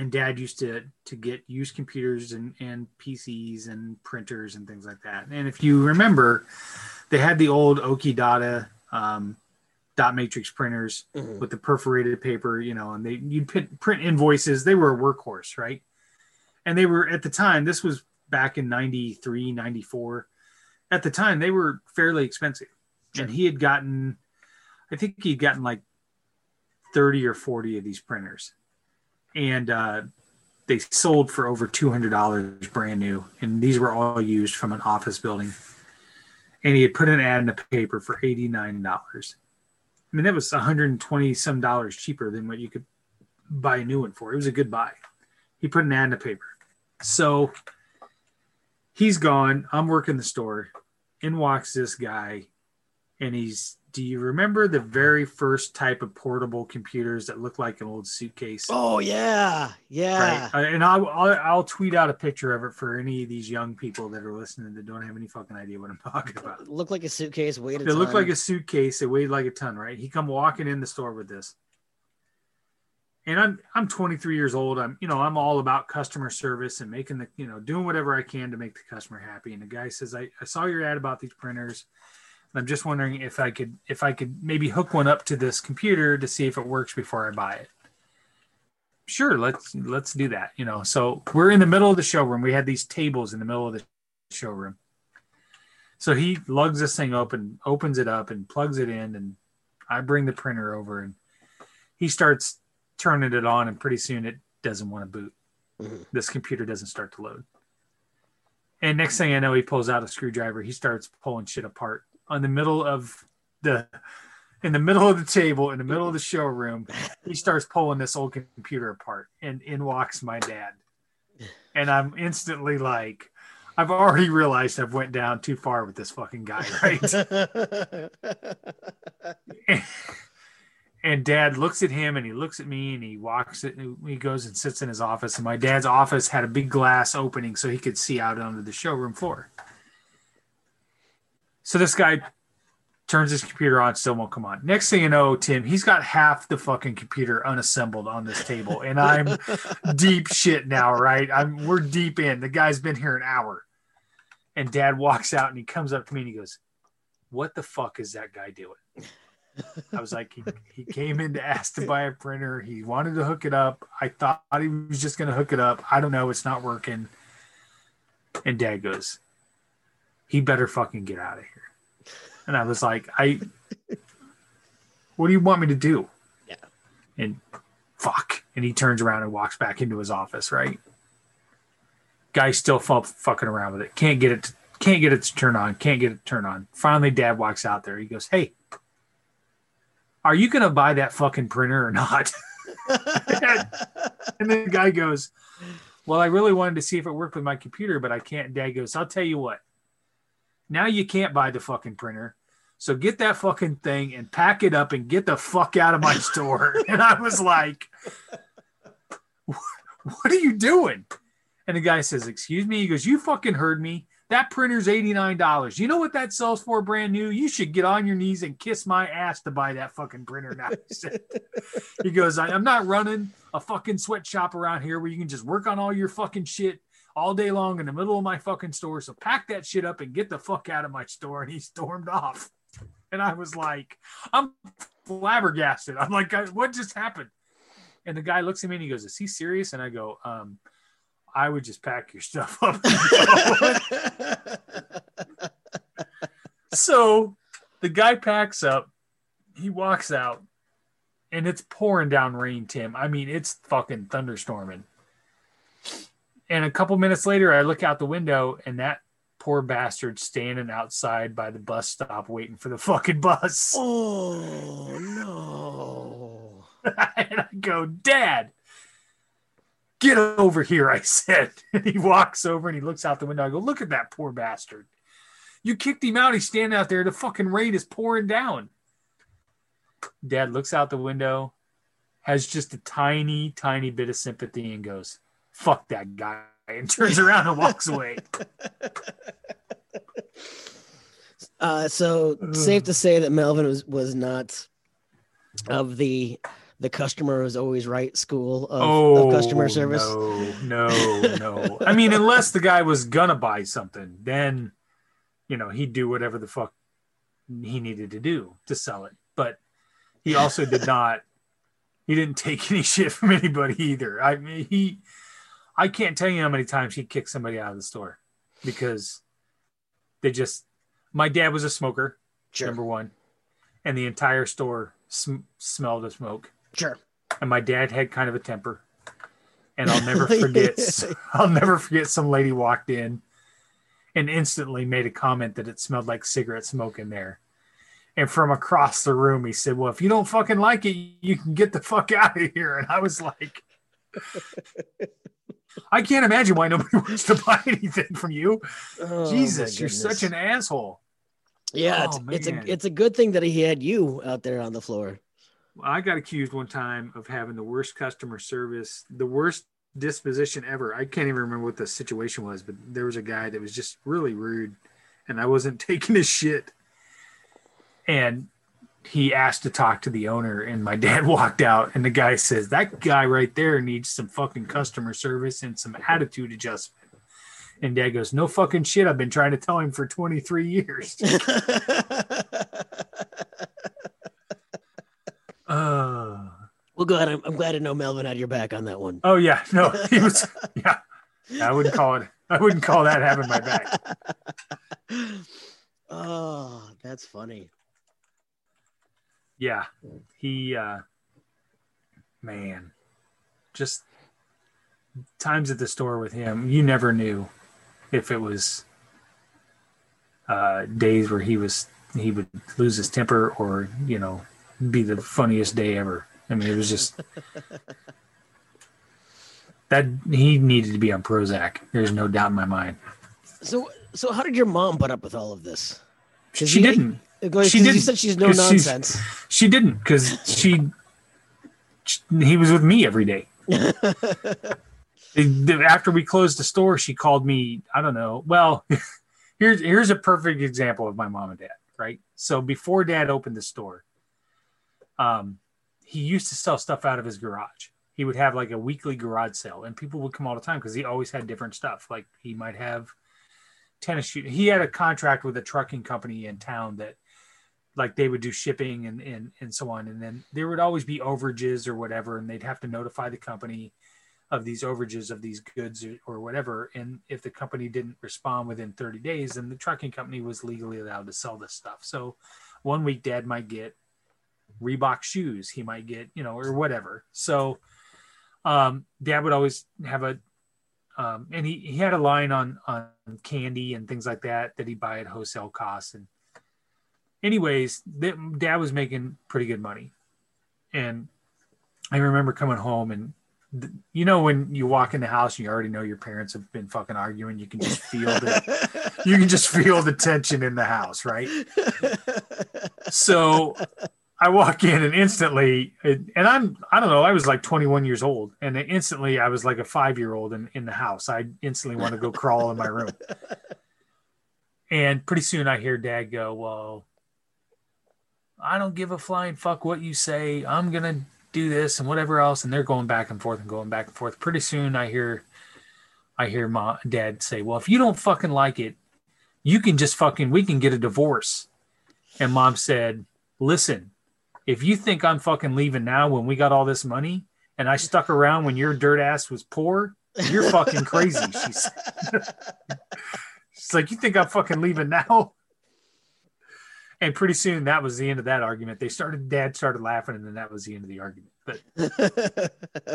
Dad used to get used computers and PCs and printers and things like that. And if you remember, they had the old Okodata dot matrix printers with the perforated paper, you know, and you'd print invoices. They were a workhorse, right? And they were, at the time, this was back in 93, 94. At the time, they were fairly expensive. Sure. And he'd gotten like 30 or 40 of these printers. And they sold for over $200 brand new. And these were all used from an office building. And he had put an ad in the paper for $89. I mean, that was $120 some dollars cheaper than what you could buy a new one for. It was a good buy. He put an ad in the paper. So he's gone. I'm working the store. In walks this guy. And do you remember the very first type of portable computers that looked like an old suitcase? Oh, yeah. Yeah. Right? And I'll tweet out a picture of it for any of these young people that are listening that don't have any fucking idea what I'm talking about. It looked like a suitcase. Weighed a ton. It looked like a suitcase. It weighed like a ton, right? He come walking in the store with this. And I'm 23 years old. I'm all about customer service and making doing whatever I can to make the customer happy. And the guy says, I saw your ad about these printers, and I'm just wondering if I could maybe hook one up to this computer to see if it works before I buy it. Sure. Let's do that. You know, so we're in the middle of the showroom. We had these tables in the middle of the showroom. So he lugs this thing open, opens it up and plugs it in, and I bring the printer over and he starts turning it on, and pretty soon it doesn't want to boot. Mm-hmm. This computer doesn't start to load. And next thing I know, he pulls out a screwdriver. He starts pulling shit apart in the middle of the table, in the middle of the showroom. He starts pulling this old computer apart, and in walks my dad. And I'm instantly like, I've already realized I've went down too far with this fucking guy, right? And Dad looks at him, and he looks at me, and he walks it, and he goes and sits in his office. And my dad's office had a big glass opening so he could see out onto the showroom floor. So this guy turns his computer on, still won't come on. Next thing you know, Tim, he's got half the fucking computer unassembled on this table. And I'm deep shit now, right? We're deep in. The guy's been here an hour. And Dad walks out, and he comes up to me, and he goes, "What the fuck is that guy doing?" I was like, he came in to ask to buy a printer. He wanted to hook it up. I thought he was just going to hook it up. I don't know. It's not working. And Dad goes, "He better fucking get out of here." And I was like, what do you want me to do? Yeah. And fuck. And he turns around and walks back into his office, right? Guy's still fucking around with it. Can't get it to turn on. Finally, Dad walks out there. He goes, "Hey, are you going to buy that fucking printer or not?" And then the guy goes, "Well, I really wanted to see if it worked with my computer, but I can't." Dad goes, "I'll tell you what. Now you can't buy the fucking printer. So get that fucking thing and pack it up and get the fuck out of my store." And I was like, what are you doing? And the guy says, "Excuse me?" He goes, "You fucking heard me. That printer's $89. You know what that sells for brand new? You should get on your knees and kiss my ass to buy that fucking printer now." He goes, "I'm not running a fucking sweatshop around here where you can just work on all your fucking shit all day long in the middle of my fucking store. So pack that shit up and get the fuck out of my store." And he stormed off. And I was like, I'm flabbergasted. I'm like, what just happened? And the guy looks at me and he goes, "Is he serious?" And I go, "I would just pack your stuff up." So the guy packs up, he walks out, and it's pouring down rain, Tim. I mean, it's fucking thunderstorming. And a couple minutes later, I look out the window, and that poor bastard standing outside by the bus stop waiting for the fucking bus. Oh, no. And I go, "Dad, get over here," I said. And he walks over and he looks out the window. I go, "Look at that poor bastard. You kicked him out. He's standing out there. The fucking rain is pouring down." Dad looks out the window, has just a tiny, tiny bit of sympathy and goes, "Fuck that guy," and turns around and walks away. So safe to say that Melvin was not of the customer is always right school of customer service. No. I mean, unless the guy was gonna buy something, then, you know, he'd do whatever the fuck he needed to do to sell it. But he also he didn't take any shit from anybody either. I mean, I can't tell you how many times he kicked somebody out of the store because my dad was a smoker, sure, number one, and the entire store smelled of smoke. Sure. And my dad had kind of a temper, and I'll never forget some lady walked in and instantly made a comment that it smelled like cigarette smoke in there. And from across the room, he said, "Well, if you don't fucking like it, you can get the fuck out of here." And I was like, I can't imagine why nobody wants to buy anything from you. Oh, Jesus, you're such an asshole. Yeah. It's a good thing that he had you out there on the floor. I got accused one time of having the worst customer service, the worst disposition ever. I can't even remember what the situation was, but there was a guy that was just really rude, and I wasn't taking his shit. And he asked to talk to the owner, and my dad walked out, and the guy says, "That guy right there needs some fucking customer service and some attitude adjustment." And Dad goes, "No fucking shit. I've been trying to tell him for 23 years. Well, go ahead. I'm glad to know Melvin had your back on that one. Oh yeah, no, he was. Yeah, I wouldn't call that having my back. Oh, that's funny. Yeah, he, man, just times at the store with him, you never knew if it was days where he would lose his temper or, you know, be the funniest day ever. I mean, it was just that he needed to be on Prozac. There's no doubt in my mind. So how did your mom put up with all of this? She didn't. She didn't. You said she's no nonsense. She didn't because he was with me every day. After we closed the store, she called me. I don't know. Well, here's a perfect example of my mom and dad, right? So before Dad opened the store, he used to sell stuff out of his garage. He would have like a weekly garage sale, and people would come all the time because he always had different stuff. Like he might have tennis shoes. He had a contract with a trucking company in town that, like, they would do shipping and so on. And then there would always be overages or whatever, and they'd have to notify the company of these overages of these goods or whatever. And if the company didn't respond within 30 days, then the trucking company was legally allowed to sell this stuff. So one week Dad might get Reebok shoes. He might get, you know, or whatever. So Dad would always have a, and he had a line on candy and things like that, that he'd buy at wholesale costs. And anyways, Dad was making pretty good money. And I remember coming home and, you know, when you walk in the house and you already know your parents have been fucking arguing, you can just feel the you can just feel the tension in the house, right? So I walk in and instantly, and I don't know, I was like 21 years old, and instantly I was like a 5-year-old in the house. I instantly want to go crawl in my room. And pretty soon I hear Dad go, well, I don't give a flying fuck what you say. I'm going to do this and whatever else. And they're going back and forth and going back and forth. Pretty soon I hear Mom, Dad say, well, if you don't fucking like it, you can just fucking, we can get a divorce. And Mom said, listen, if you think I'm fucking leaving now when we got all this money and I stuck around when your dirt ass was poor, you're fucking crazy. She said, she's like, you think I'm fucking leaving now? And pretty soon that was the end of that argument. Dad started laughing, and then that was the end of the argument. But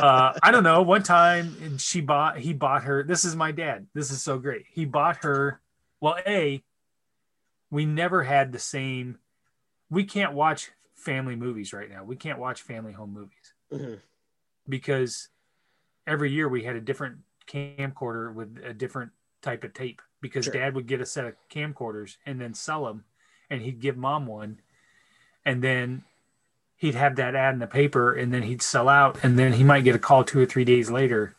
I don't know. One time he bought her, this is my dad. This is so great. He bought her, well, we never had the same, we can't watch family movies right now. We can't watch family home movies because every year we had a different camcorder with a different type of tape because Dad would get a set of camcorders and then sell them. And he'd give Mom one, and then he'd have that ad in the paper, and then he'd sell out, and then he might get a call 2 or 3 days later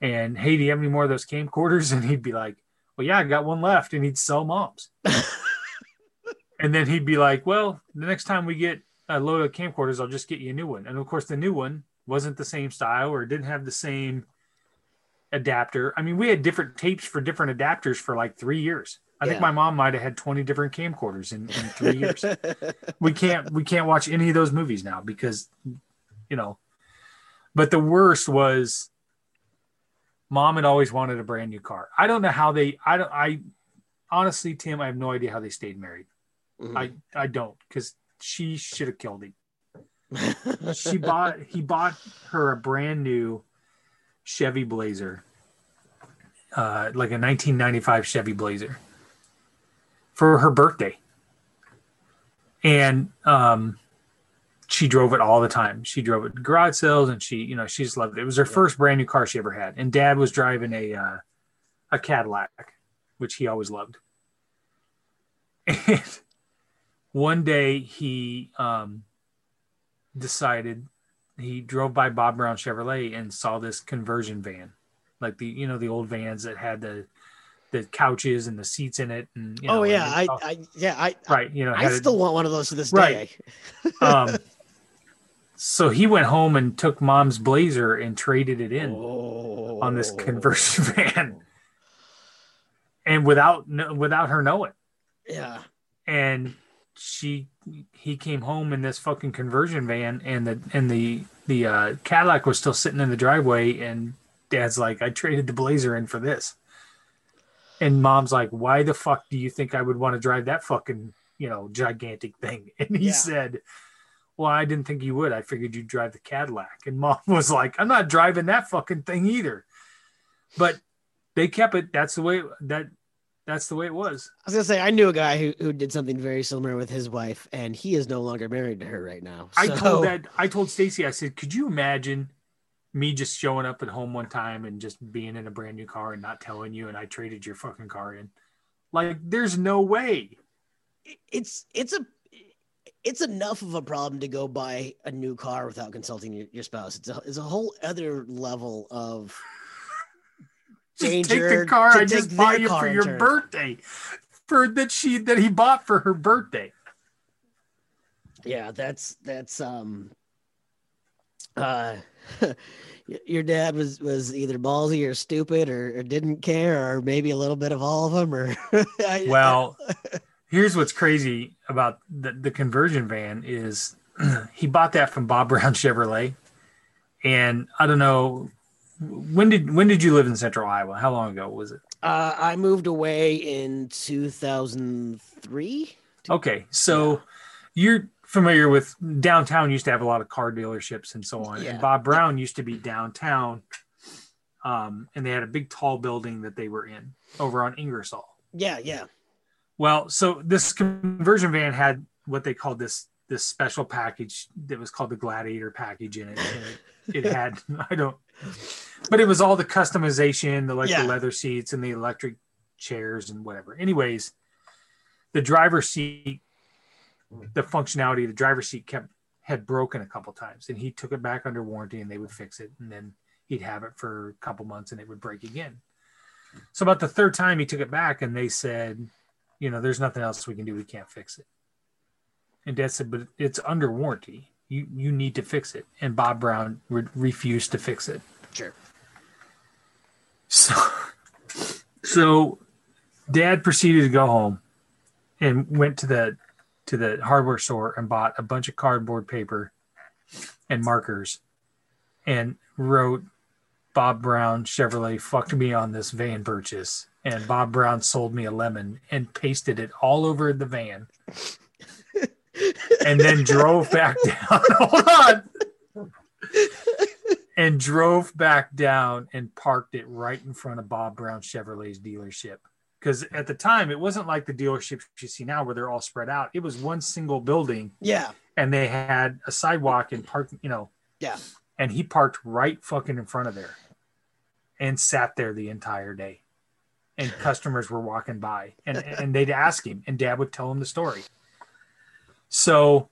and, hey, do you have any more of those camcorders? And he'd be like, well, yeah, I got one left, and he'd sell Mom's. And then he'd be like, well, the next time we get a load of camcorders, I'll just get you a new one. And of course the new one wasn't the same style or didn't have the same adapter. I mean, we had different tapes for different adapters for like 3 years. I think my mom might have had 20 different camcorders in 3 years. We can't watch any of those movies now because, you know. But the worst was, Mom had always wanted a brand new car. I don't know how they. I honestly, Tim, I have no idea how they stayed married. Mm-hmm. I don't, because she should have killed him. He bought her a brand new Chevy Blazer, like a 1995 Chevy Blazer, for her birthday. And she drove it all the time. She drove it to garage sales, and she, you know, she just loved it. It was her first brand new car she ever had. And Dad was driving a Cadillac, which he always loved. And one day he decided, he drove by Bob Brown Chevrolet and saw this conversion van, like the, you know, the old vans that had the couches and the seats in it. And, you know, right. You know, I still want one of those to this day. So he went home and took Mom's Blazer and traded it in on this conversion van, and without her knowing. Yeah. And he came home in this fucking conversion van, and the Cadillac was still sitting in the driveway, and Dad's like, I traded the Blazer in for this. And mom's like, why the fuck do you think I would want to drive that fucking, you know, gigantic thing? And he said, well, I didn't think you would. I figured you'd drive the Cadillac. And mom was like, I'm not driving that fucking thing either. But they kept it. That's the way it was. I was going to say, I knew a guy who did something very similar with his wife, and he is no longer married to her right now. So... I told Stacy, I said, could you imagine me just showing up at home one time and just being in a brand new car and not telling you, and I traded your fucking car in? Like, there's no way. It's enough of a problem to go buy a new car without consulting your spouse. It's a whole other level of danger. Just take the car I just bought you for your birthday, that he bought for her birthday. Yeah, that's your dad was either ballsy or stupid or didn't care, or maybe a little bit of all of them. Or well, here's what's crazy about the conversion van is he bought that from Bob Brown Chevrolet. And I don't know, when did you live in Central Iowa? How long ago was it? I moved away in 2003. Okay. So you're familiar with downtown used to have a lot of car dealerships and so on. Yeah. And Bob Brown used to be downtown. And they had a big tall building that they were in over on Ingersoll. Yeah. Yeah. Well, so this conversion van had what they called this special package that was called the Gladiator package in it. And it had, but it was all the customization, the leather seats and the electric chairs and whatever. Anyways, the functionality of the driver's seat had broken a couple times, and he took it back under warranty and they would fix it. And then he'd have it for a couple months and it would break again. So about the third time he took it back and they said, you know, there's nothing else we can do. We can't fix it. And Dad said, but it's under warranty. You need to fix it. And Bob Brown refused to fix it. Sure. So Dad proceeded to go home and went to the hardware store and bought a bunch of cardboard paper and markers and wrote Bob Brown Chevrolet fucked me on this van purchase, and Bob Brown sold me a lemon, and pasted it all over the van and then drove back down. Hold on. And drove back down and parked it right in front of Bob Brown Chevrolet's dealership. Because at the time, it wasn't like the dealerships you see now where they're all spread out. It was one single building. Yeah. And they had a sidewalk and parking, you know. Yeah. And he parked right fucking in front of there and sat there the entire day. And customers were walking by. And they'd ask him. And Dad would tell him the story. So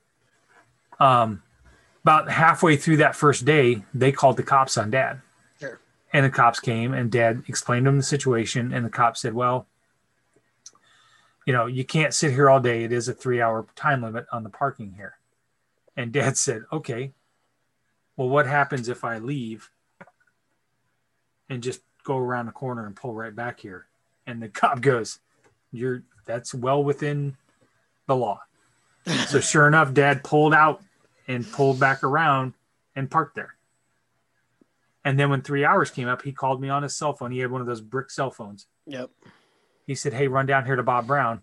about halfway through that first day, they called the cops on Dad. Sure. And the cops came. And Dad explained to him the situation. And the cops said, well, you know, you can't sit here all day. It is a 3-hour time limit on the parking here. And Dad said, okay, well, what happens if I leave and just go around the corner and pull right back here? And the cop goes, that's well within the law. So sure enough, Dad pulled out and pulled back around and parked there. And then when 3 hours came up, he called me on his cell phone. He had one of those brick cell phones. Yep. He said, hey, run down here to Bob Brown.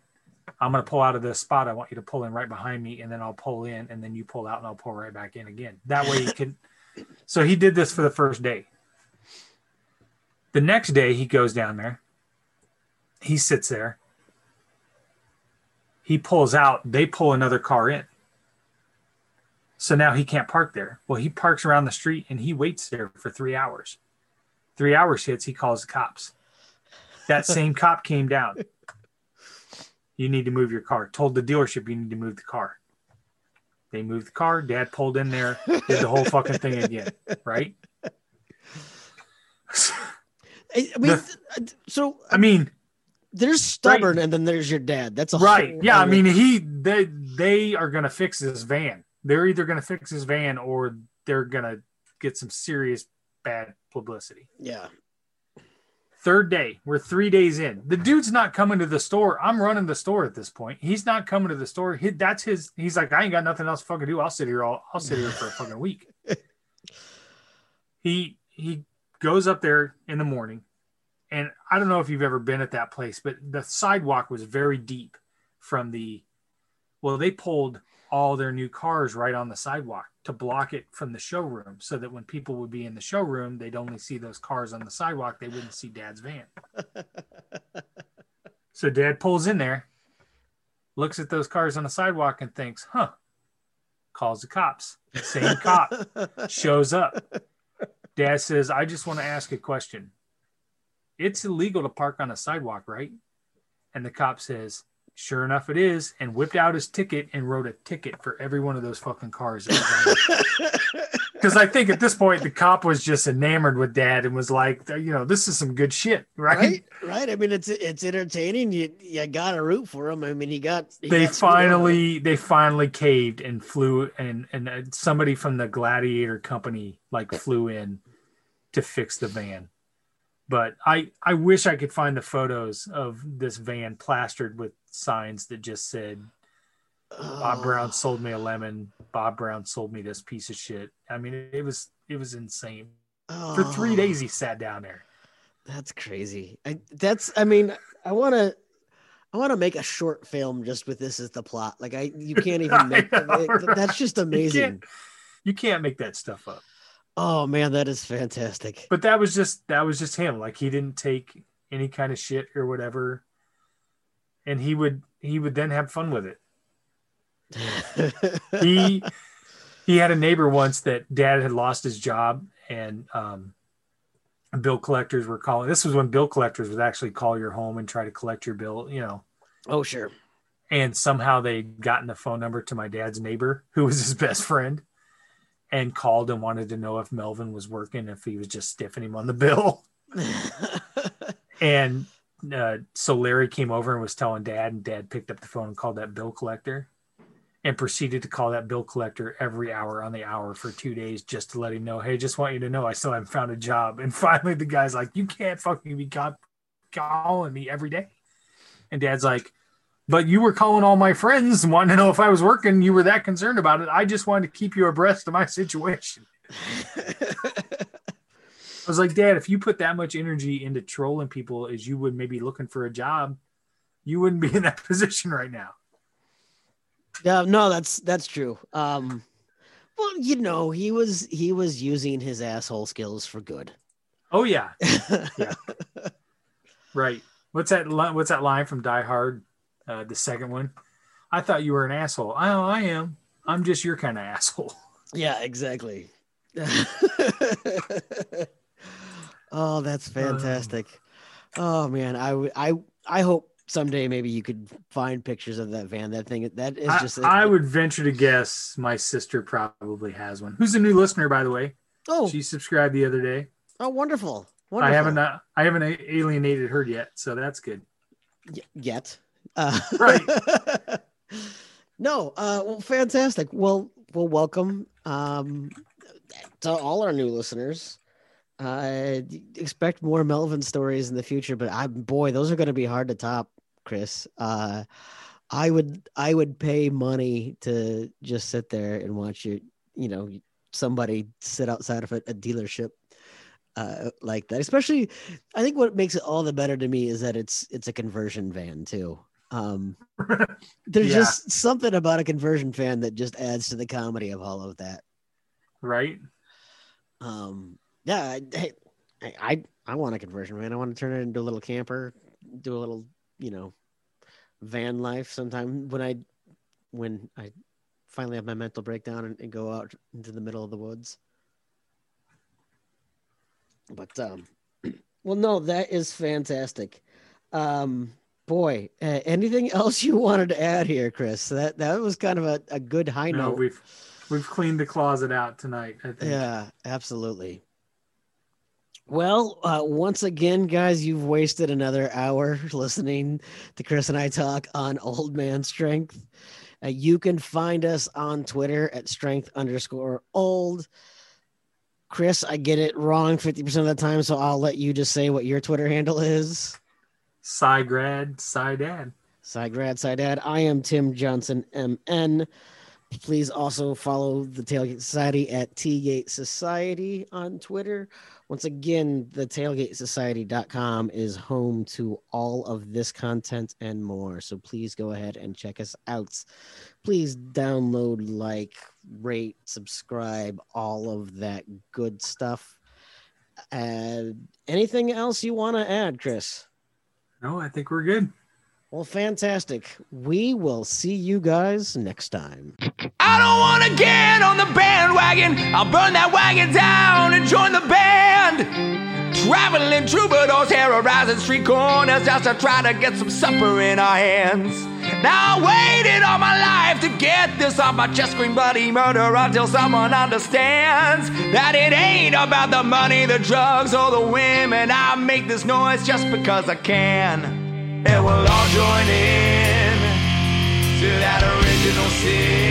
I'm going to pull out of this spot. I want you to pull in right behind me, and then I'll pull in, and then you pull out, and I'll pull right back in again. That way you can. So he did this for the first day. The next day he goes down there. He sits there. He pulls out. They pull another car in. So now he can't park there. Well, he parks around the street, and he waits there for 3 hours. 3 hours hits. He calls the cops. That same cop came down. You need to move your car. Told the dealership you need to move the car. They moved the car. Dad pulled in there. Did the whole fucking thing again. Right? They're stubborn, right? And then there's your dad. That's a right. Whole, yeah, they are going to fix this van. They're either going to fix this van or they're going to get some serious bad publicity. Yeah. Third day, we're 3 days in. The dude's not coming to the store. I'm running the store at this point. He's not coming to the store. He's like, I ain't got nothing else to fucking do. I'll sit here for a fucking week. He goes up there in the morning. And I don't know if you've ever been at that place, but the sidewalk was very deep from the, well, they pulled all their new cars right on the sidewalk to block it from the showroom so that when people would be in the showroom, they'd only see those cars on the sidewalk. They wouldn't see Dad's van. So Dad pulls in there, looks at those cars on the sidewalk and thinks, huh, calls the cops. Same cop shows up. Dad says, I just want to ask a question. It's illegal to park on a sidewalk, right? And the cop says, sure enough, it is. And whipped out his ticket and wrote a ticket for every one of those fucking cars. Because I think at this point, the cop was just enamored with Dad and was like, you know, this is some good shit, right? Right. I mean, it's entertaining. You got to root for him. I mean, they finally caved and flew and somebody from the Gladiator company like flew in to fix the van. But I wish I could find the photos of this van plastered with signs that just said, Bob Brown sold me a lemon. Bob Brown sold me this piece of shit. I mean, it was insane. For 3 days, he sat down there. That's crazy. I want to make a short film just with this as the plot. Like you can't even make that's just amazing. You can't make that stuff up. Oh man, that is fantastic. But that was just him. Like he didn't take any kind of shit or whatever. And he would then have fun with it. he had a neighbor once that Dad had lost his job and bill collectors were calling. This was when bill collectors would actually call your home and try to collect your bill, you know. Oh sure. And somehow they'd gotten the phone number to my dad's neighbor, who was his best friend. And called and wanted to know if Melvin was working, if he was just stiffing him on the bill. And so Larry came over and was telling Dad, and Dad picked up the phone and called that bill collector and proceeded to call that bill collector every hour on the hour for 2 days just to let him know, hey, just want you to know I still haven't found a job. And finally the guy's like, you can't fucking be calling me every day. And Dad's like, but you were calling all my friends and wanting to know if I was working. You were that concerned about it. I just wanted to keep you abreast of my situation. I was like, Dad, if you put that much energy into trolling people as you would maybe looking for a job, you wouldn't be in that position right now. Yeah, no, that's true. Well, you know, he was using his asshole skills for good. Oh yeah. Yeah. Right. What's that line from Die Hard? The second one, I thought you were an asshole. Oh, I am. I'm just your kind of asshole. Yeah, exactly. Oh, that's fantastic. Oh man, I hope someday maybe you could find pictures of that van. That thing, that is just. I would venture to guess my sister probably has one. Who's a new listener, by the way? Oh, she subscribed the other day. Oh, wonderful! Wonderful. I haven't alienated her yet, so that's good. Yet. Right. No. Well, fantastic. Well, welcome to all our new listeners. Expect more Melvin stories in the future, but those are going to be hard to top, Chris. I would pay money to just sit there and watch somebody sit outside of a dealership. Like that, especially, I think what makes it all the better to me is that it's a conversion van too. There's just something about a conversion van that just adds to the comedy of all of that. Right. Yeah. I want a conversion van. I want to turn it into a little camper, do a little, van life sometime when I finally have my mental breakdown and go out into the middle of the woods. But, that is fantastic. Anything else you wanted to add here, Chris? That was kind of a good high note. No, we've cleaned the closet out tonight, I think. Yeah, absolutely. Well, once again, guys, you've wasted another hour listening to Chris and I talk on Old Man Strength. You can find us on Twitter at @strength_old. Chris, I get it wrong 50% of the time, so I'll let you just say what your Twitter handle is. Psygrad, Psydad. I am Tim Johnson, MN. Please also follow The Tailgate Society at TGate Society on Twitter. Once again, TheTailgateSociety.com is home to all of this content and more. So please go ahead and check us out. Please download, like, rate, subscribe, all of that good stuff. Anything else you want to add, Chris? No, I think we're good. Well, fantastic. We will see you guys next time. I don't want to get on the bandwagon. I'll burn that wagon down and join the band. Traveling troubadours terrorizing street corners just to try to get some supper in our hands. Now I waited all my life to get this off my chest, scream bloody murder until someone understands that it ain't about the money, the drugs, or the women. I make this noise just because I can. And we'll all join in to that original sin.